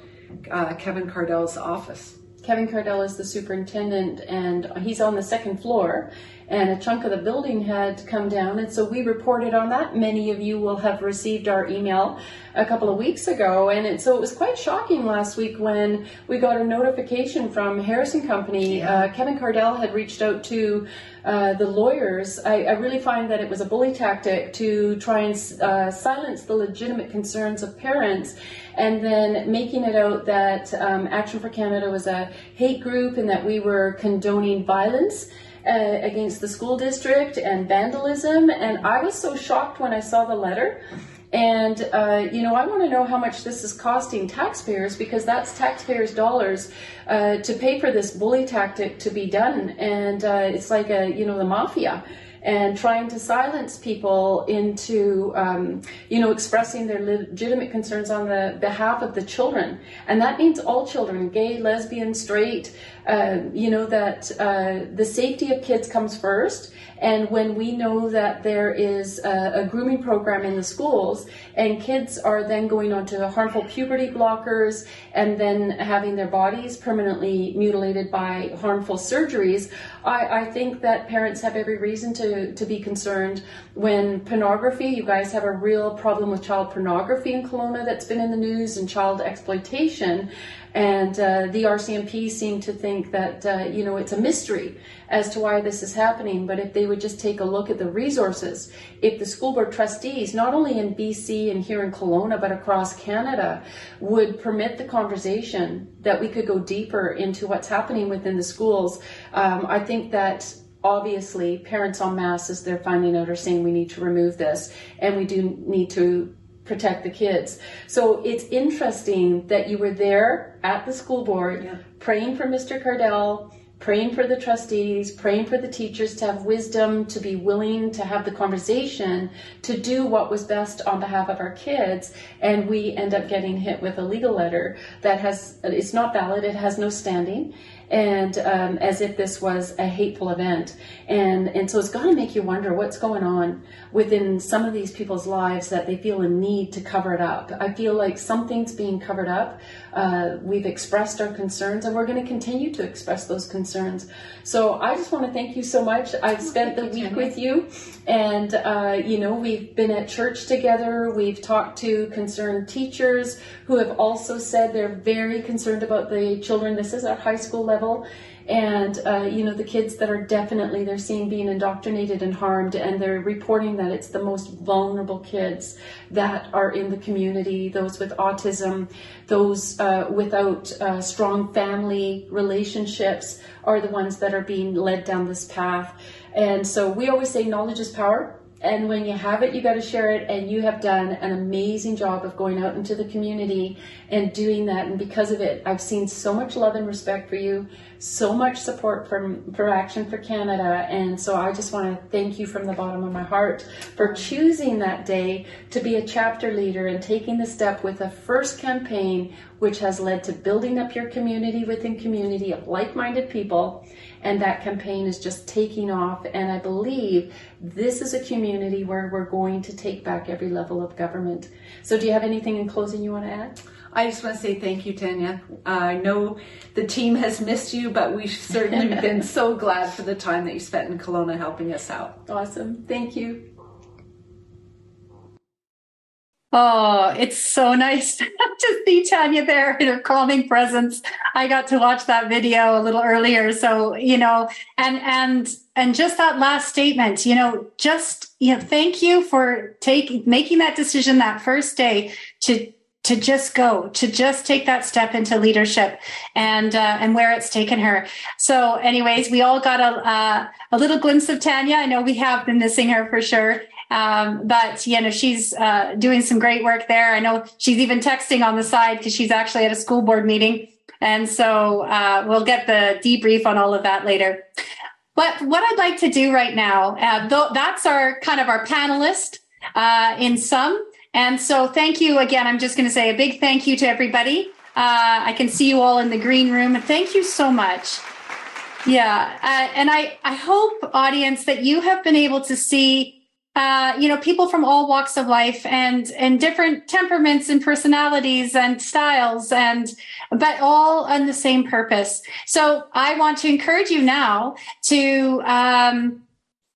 uh, Kevin Cardell's office. Kevin Cardell is the superintendent, and he's on the second floor, and a chunk of the building had come down, and so we reported on that. Many of you will have received our email a couple of weeks ago, and it, so it was quite shocking last week when we got a notification from Harrison Company. Yeah. Uh, Kevin Cardell had reached out to uh, the lawyers. I, I really find that it was a bully tactic to try and uh, silence the legitimate concerns of parents, and then making it out that um, Action for Canada was a hate group and that we were condoning violence uh, against the school district and vandalism. And I was so shocked when I saw the letter. And, uh, you know, I want to know how much this is costing taxpayers, because that's taxpayers' dollars uh, to pay for this bully tactic to be done. And uh, it's like, a, you know, the mafia, and trying to silence people into, um, you know, expressing their legitimate concerns on the behalf of the children. And that means all children, gay, lesbian, straight, uh, you know, that uh, the safety of kids comes first. And when we know that there is a, a grooming program in the schools, and kids are then going on to harmful puberty blockers, and then having their bodies permanently mutilated by harmful surgeries, I, I think that parents have every reason to, to be concerned. When pornography, you guys have a real problem with child pornography in Kelowna that's been in the news, and child exploitation. And uh, the R C M P seem to think that, uh, you know, it's a mystery as to why this is happening. But if they would just take a look at the resources, if the school board trustees, not only in B C and here in Kelowna, but across Canada, would permit the conversation that we could go deeper into what's happening within the schools, um, I think that obviously parents en masse, as they're finding out, are saying we need to remove this, and we do need to protect the kids. So it's interesting that you were there at the school board, yeah, praying for Mister Cardell, praying for the trustees, praying for the teachers to have wisdom, to be willing to have the conversation, to do what was best on behalf of our kids. And we end up getting hit with a legal letter that has, it's not valid, it has no standing, and um, as if this was a hateful event. And, and so it's got to make you wonder what's going on within some of these people's lives that they feel a need to cover it up. I feel like something's being covered up. Uh, we've expressed our concerns, and we're going to continue to express those concerns. So I just want to thank you so much. I've spent the week with you, and uh, you know, we've been at church together. We've talked to concerned teachers who have also said they're very concerned about the children. This is at high school level. And, uh, you know, the kids that are definitely, they're seeing being indoctrinated and harmed, and they're reporting that it's the most vulnerable kids that are in the community, those with autism, those uh, without uh, strong family relationships are the ones that are being led down this path. And so we always say knowledge is power. And when you have it, you got to share it. And you have done an amazing job of going out into the community and doing that. And because of it, I've seen so much love and respect for you, so much support from for Action for Canada. And so I just want to thank you from the bottom of my heart for choosing that day to be a chapter leader and taking the step with a first campaign, which has led to building up your community within community of like-minded people. And that campaign is just taking off. And I believe this is a community where we're going to take back every level of government. So do you have anything in closing you want to add? I just want to say thank you, Tanya. Uh, I know the team has missed you, but we've certainly been so glad for the time that you spent in Kelowna helping us out. Awesome. Thank you. Oh, it's so nice to see Tanya there in her calming presence. I got to watch that video a little earlier. So, you know, and and and just that last statement, you know, just, you know, thank you for taking making that decision that first day to to just go, to just take that step into leadership and uh, and where it's taken her. So anyways, we all got a, uh, a little glimpse of Tanya. I know we have been missing her for sure. Um, but, you know, she's uh, doing some great work there. I know she's even texting on the side because she's actually at a school board meeting. And so uh, we'll get the debrief on all of that later. But what I'd like to do right now, uh, though, that's our kind of our panelist uh, in sum. And so thank you again. I'm just going to say a big thank you to everybody. Uh, I can see you all in the green room. And thank you so much. Yeah. Uh, and I, I hope, audience, that you have been able to see Uh, you know, people from all walks of life and and different temperaments and personalities and styles, and but all on the same purpose. So I want to encourage you now to, um,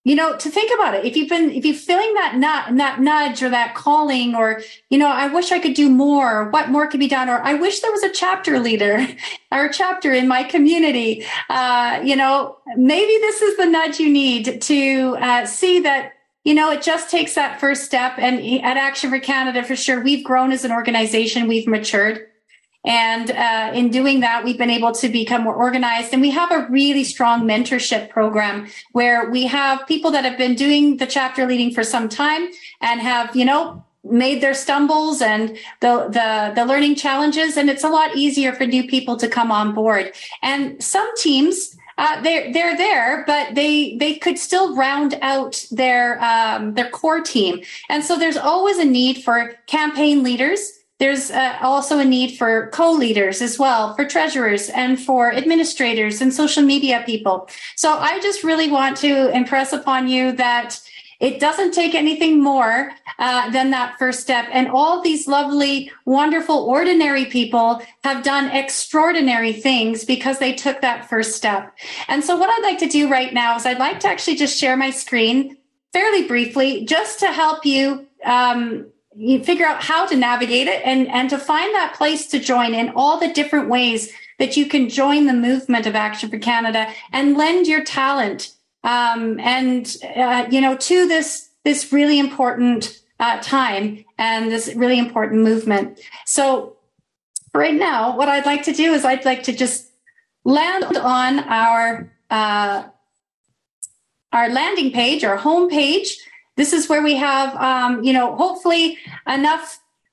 you know, to think about it. If you've been, if you're feeling that nut, that nudge or that calling, or, you know, I wish I could do more, what more could be done, or I wish there was a chapter leader or a chapter in my community, uh, you know, maybe this is the nudge you need to uh, see that, you know, it just takes that first step. And at Action for Canada, for sure, we've grown as an organization, we've matured. And uh, in doing that, we've been able to become more organized. And we have a really strong mentorship program where we have people that have been doing the chapter leading for some time and have, you know, made their stumbles and the, the, the learning challenges. And it's a lot easier for new people to come on board. And some teams, Uh, they're, they're there, but they, they could still round out their, um, their core team. And so there's always a need for campaign leaders. There's uh, also a need for co-leaders as well, for treasurers and for administrators and social media people. So I just really want to impress upon you that it doesn't take anything more uh, than that first step. And all these lovely, wonderful, ordinary people have done extraordinary things because they took that first step. And so what I'd like to do right now is I'd like to actually just share my screen fairly briefly just to help you, um, you figure out how to navigate it and, and to find that place to join in all the different ways that you can join the movement of Action for Canada and lend your talent Um, and, uh, you know, to this, this really important uh, time and this really important movement. So right now, what I'd like to do is I'd like to just land on our, uh, our landing page, our home page. This is where we have, um, you know, hopefully enough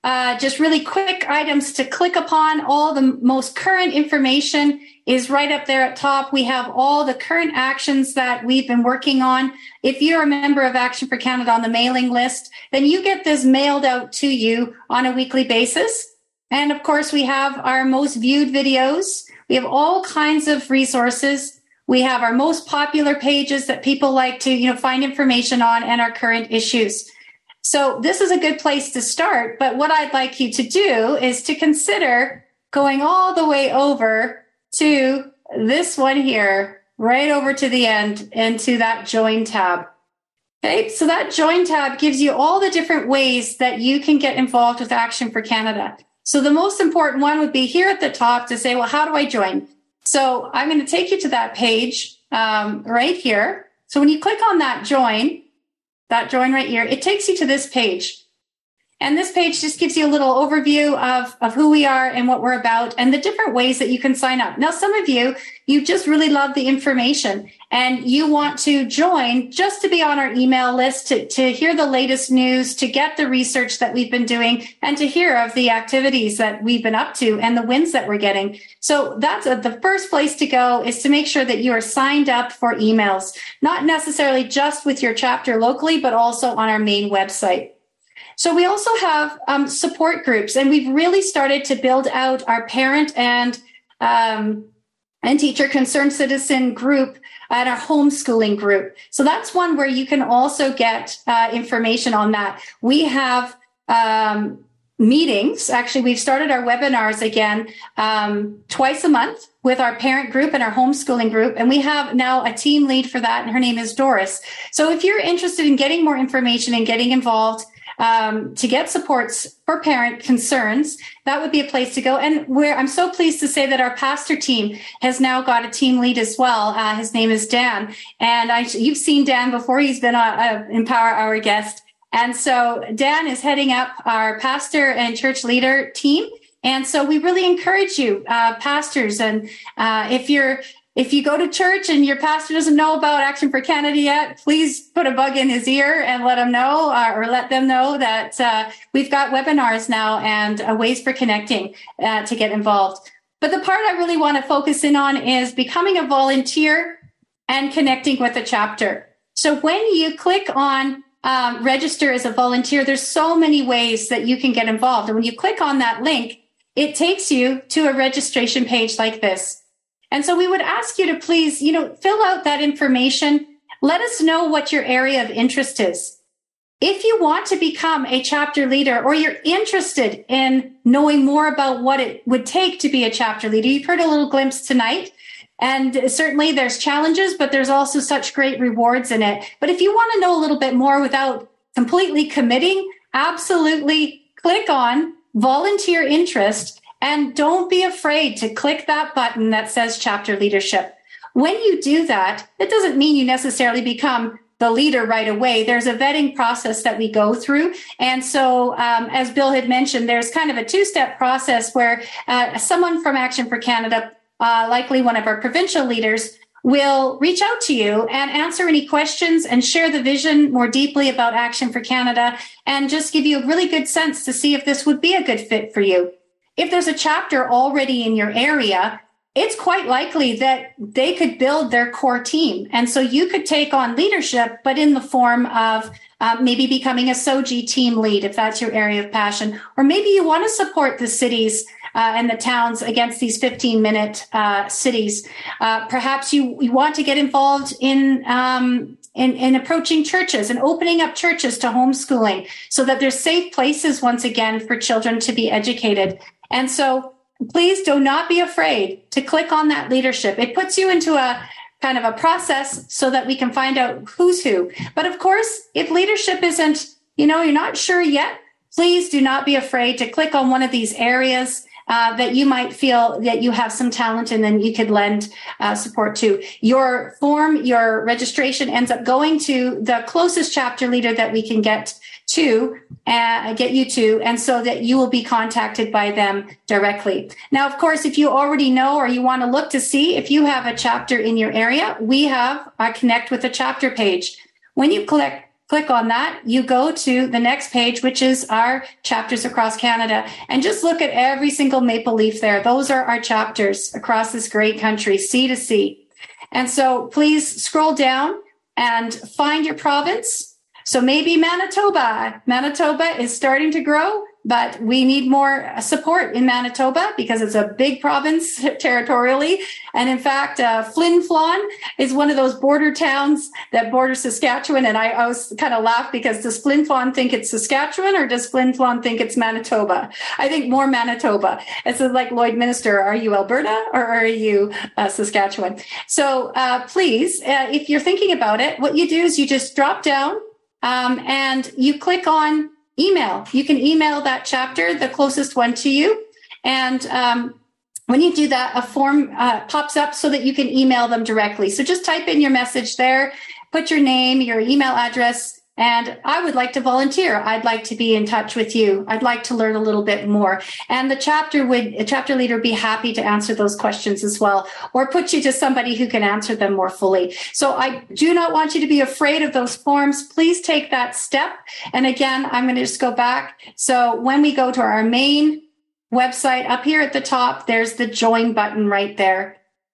uh, just really quick items to click upon. All the most current information is right up there at top. We have all the current actions that we've been working on. If you're a member of Action for Canada on the mailing list, then you get this mailed out to you on a weekly basis. And of course, we have our most viewed videos. We have all kinds of resources. We have our most popular pages that people like to, you know, find information on, and our current issues. So this is a good place to start. But what I'd like you to do is to consider going all the way over to this one here, right over to the end, and to that Join tab. Okay, so that Join tab gives you all the different ways that you can get involved with Action for Canada. So the most important one would be here at the top to say, well, how do I join? So I'm going to take you to that page um, right here. So when you click on that Join, that Join right here, it takes you to this page. And this page just gives you a little overview of, of who we are and what we're about and the different ways that you can sign up. Now, some of you, you just really love the information and you want to join just to be on our email list, to, to hear the latest news, to get the research that we've been doing, and to hear of the activities that we've been up to and the wins that we're getting. So that's a, the first place to go is to make sure that you are signed up for emails, not necessarily just with your chapter locally, but also on our main website. So we also have um, support groups, and we've really started to build out our parent and um, and teacher concerned citizen group and our homeschooling group. So that's one where you can also get uh, information on that. We have um, meetings. Actually, we've started our webinars again um, twice a month with our parent group and our homeschooling group. And we have now a team lead for that, and her name is Doris. So if you're interested in getting more information and getting involved um, to get supports for parent concerns, that would be a place to go. And where I'm so pleased to say that our pastor team has now got a team lead as well. Uh, his name is Dan. And I, you've seen Dan before. He's been on uh, Empower Our Guest. And so Dan is heading up our pastor and church leader team. And so we really encourage you, uh, pastors. And uh, if you're if you go to church and your pastor doesn't know about Action for Canada yet, please put a bug in his ear and let him know uh, or let them know that uh, we've got webinars now and uh, ways for connecting uh, to get involved. But the part I really want to focus in on is becoming a volunteer and connecting with a chapter. So when you click on Um, register as a volunteer, there's so many ways that you can get involved. And when you click on that link, it takes you to a registration page like this. And so we would ask you to please, you know, fill out that information. Let us know what your area of interest is. If you want to become a chapter leader, or you're interested in knowing more about what it would take to be a chapter leader, you've heard a little glimpse tonight. And certainly there's challenges, but there's also such great rewards in it. But if you want to know a little bit more without completely committing, absolutely click on volunteer interest, and don't be afraid to click that button that says chapter leadership. When you do that, it doesn't mean you necessarily become the leader right away. There's a vetting process that we go through. And so um, as Bill had mentioned, there's kind of a two-step process where uh, someone from Action for Canada, Uh, likely one of our provincial leaders, will reach out to you and answer any questions and share the vision more deeply about Action for Canada and just give you a really good sense to see if this would be a good fit for you. If there's a chapter already in your area, it's quite likely that they could build their core team. And so you could take on leadership, but in the form of Uh, maybe becoming a S O G I team lead, if that's your area of passion. Or maybe you want to support the cities uh, and the towns against these fifteen-minute uh, cities. Uh, perhaps you, you want to get involved in, um, in, in approaching churches and opening up churches to homeschooling so that there's safe places, once again, for children to be educated. And so please do not be afraid to click on that leadership. It puts you into a kind of a process so that we can find out who's who. But of course, if leadership isn't, you know, you're not sure yet, please do not be afraid to click on one of these areas uh, that you might feel that you have some talent and then you could lend uh, support to. Your form, your registration ends up going to the closest chapter leader that we can get to, uh, get you to, and so that you will be contacted by them directly. Now, of course, if you already know or you want to look to see if you have a chapter in your area, we have our Connect with a Chapter page. When you click, click on that, you go to the next page, which is our chapters across Canada. And just look at every single maple leaf there. Those are our chapters across this great country, sea to sea. And so please scroll down and find your province. So maybe Manitoba. Manitoba is starting to grow, but we need more support in Manitoba because it's a big province territorially. And in fact, uh, Flin Flon is one of those border towns that border Saskatchewan. And I always kind of laugh because does Flin Flon think it's Saskatchewan or does Flin Flon think it's Manitoba? I think more Manitoba. It's so like Lloydminster. Are you Alberta or are you uh, Saskatchewan? So uh, please, uh, if you're thinking about it, what you do is you just drop down Um, and you click on email. You can email that chapter, the closest one to you. And um, when you do that, a form uh, pops up so that you can email them directly. So just type in your message there, put your name, your email address, and I would like to volunteer. I'd like to be in touch with you. I'd like to learn a little bit more. And the chapter would, a chapter leader would be happy to answer those questions as well, or put you to somebody who can answer them more fully. So I do not want you to be afraid of those forms. Please take that step. And again, I'm going to just go back. So when we go to our main website up here at the top, there's the join button right there.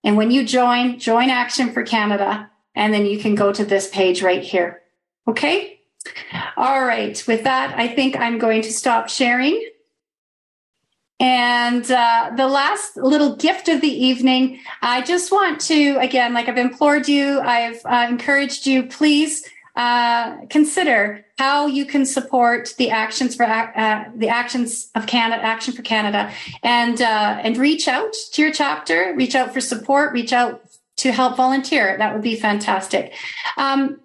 And when you join, join Action for Canada, and then you can go to this page right here. Okay. All right. With that, I think I'm going to stop sharing. And uh, the last little gift of the evening, I just want to, again, like I've implored you, I've uh, encouraged you, please uh, consider how you can support the actions for uh, the actions of Canada, Action for Canada, and uh, and reach out to your chapter, reach out for support, reach out to help volunteer. That would be fantastic. Um,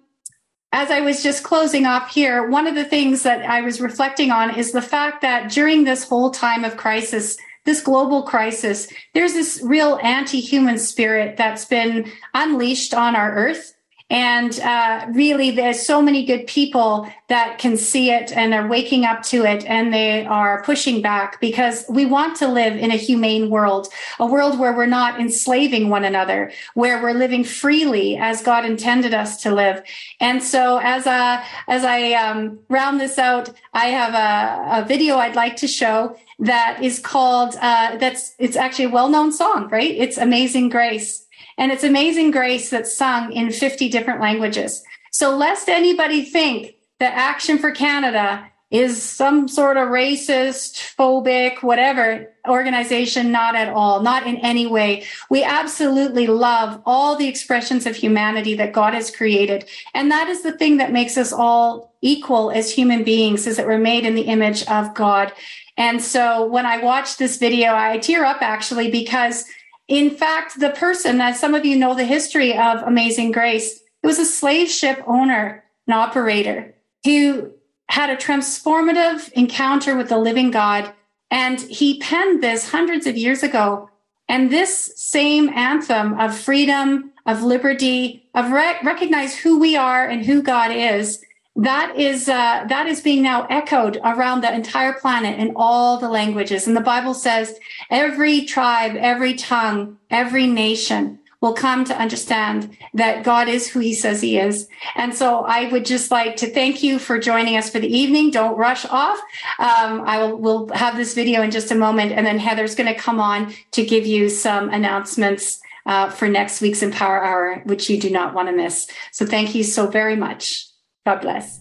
As I was just closing off here, one of the things that I was reflecting on is the fact that during this whole time of crisis, this global crisis, there's this real anti-human spirit that's been unleashed on our earth. And uh, really, there's so many good people that can see it and are waking up to it, and they are pushing back, because we want to live in a humane world, a world where we're not enslaving one another, where we're living freely as God intended us to live. And so as, a, as I um, round this out, I have a, a video I'd like to show that is called, uh, that's it's actually a well-known song, right? It's Amazing Grace. And it's Amazing Grace that's sung in fifty different languages. So lest anybody think that Action for Canada is some sort of racist, phobic, whatever organization, not at all, not in any way. We absolutely love all the expressions of humanity that God has created. And that is the thing that makes us all equal as human beings, is that we're made in the image of God. And so when I watch this video, I tear up actually, because in fact, the person, as some of you know the history of Amazing Grace, it was a slave ship owner and operator who had a transformative encounter with the living God. And he penned this hundreds of years ago. And this same anthem of freedom, of liberty, of re- recognize who we are and who God is, that is uh, that is being now echoed around the entire planet in all the languages. And the Bible says every tribe, every tongue, every nation will come to understand that God is who he says he is. And so I would just like to thank you for joining us for the evening. Don't rush off. Um, I will we'll have this video in just a moment. And then Heather's going to come on to give you some announcements uh, for next week's Empower Hour, which you do not want to miss. So thank you so very much. God bless.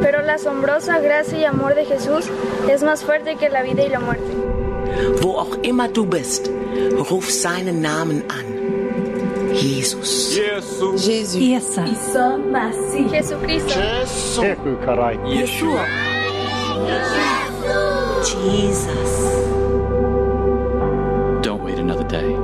Pero la asombrosa gracia y amor de Jesús es más fuerte que la vida y la muerte. Wo auch immer du bist, ruf seinen Namen an. Jesus. Jesus. Jesus. Isa. Isa Masih. Jesucristo. Jesus. Yeshua. Jesus. Don't wait another day.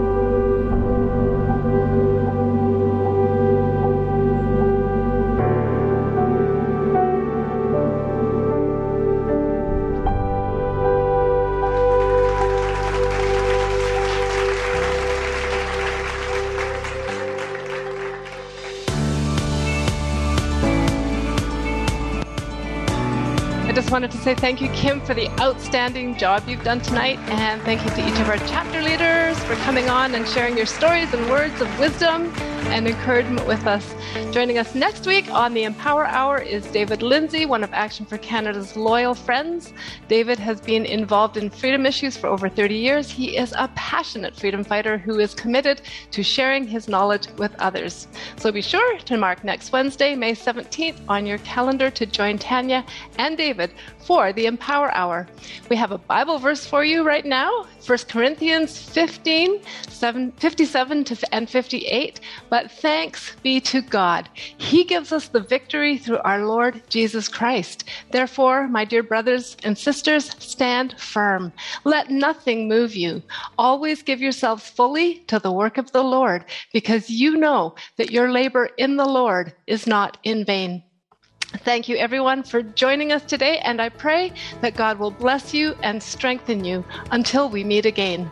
I wanted to say thank you, Kim, for the outstanding job you've done tonight, and thank you to each of our chapter leaders for coming on and sharing your stories and words of wisdom and encouragement with us. Joining us next week on the Empower Hour is David Lindsay, one of Action for Canada's loyal friends. David has been involved in freedom issues for over thirty years. He is a passionate freedom fighter who is committed to sharing his knowledge with others. So be sure to mark next Wednesday, May seventeenth, on your calendar to join Tanya and David for the Empower Hour. We have a Bible verse for you right now, First Corinthians fifteen, fifty-seven and fifty-eight. But thanks be to God. He gives us the victory through our Lord Jesus Christ. Therefore, my dear brothers and sisters, stand firm. Let nothing move you. Always give yourselves fully to the work of the Lord, because you know that your labor in the Lord is not in vain. Thank you, everyone, for joining us today, and I pray that God will bless you and strengthen you until we meet again.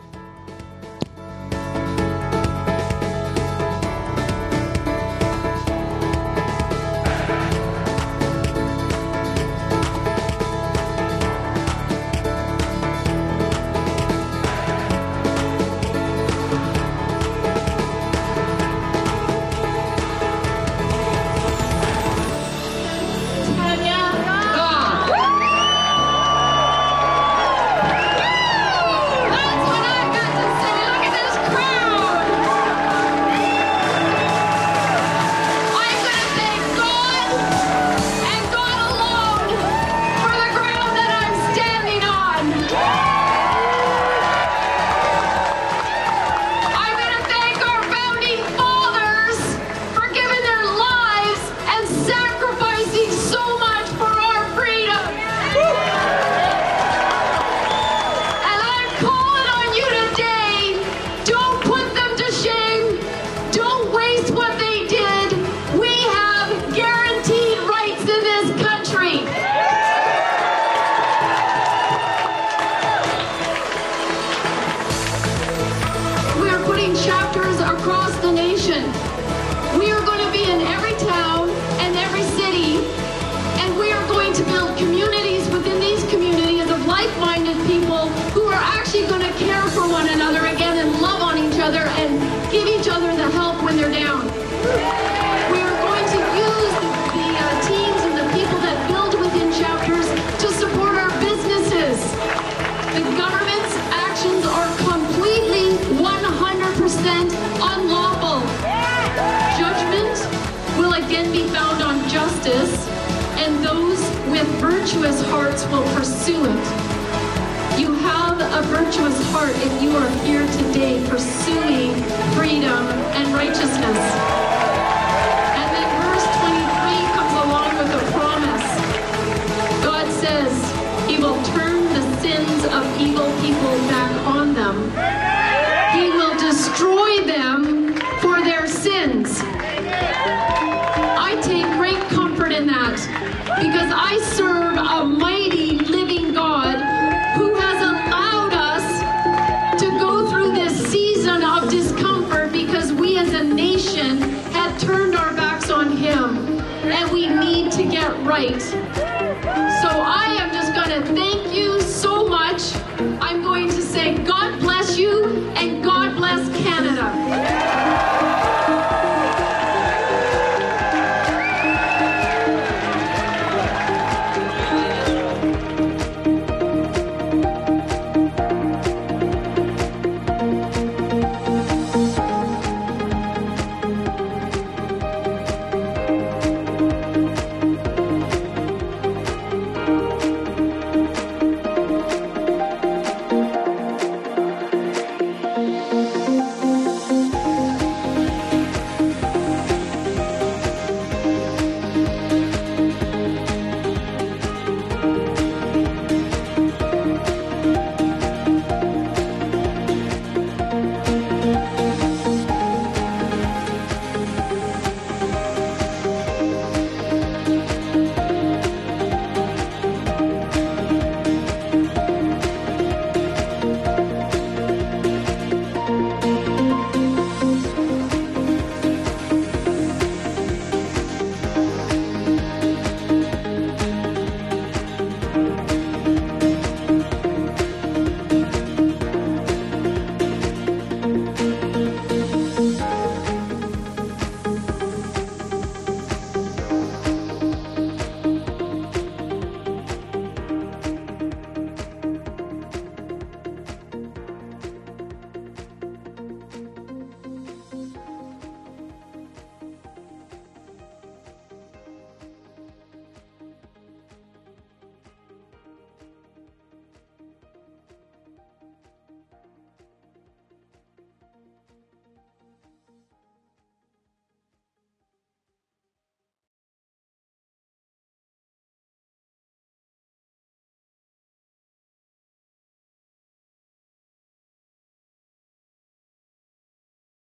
Virtuous hearts will pursue it. You have a virtuous heart if you are here today pursuing freedom and righteousness. And then verse because I serve a mighty living God who has allowed us to go through this season of discomfort because we as a nation had turned our backs on him, and we need to get right. So I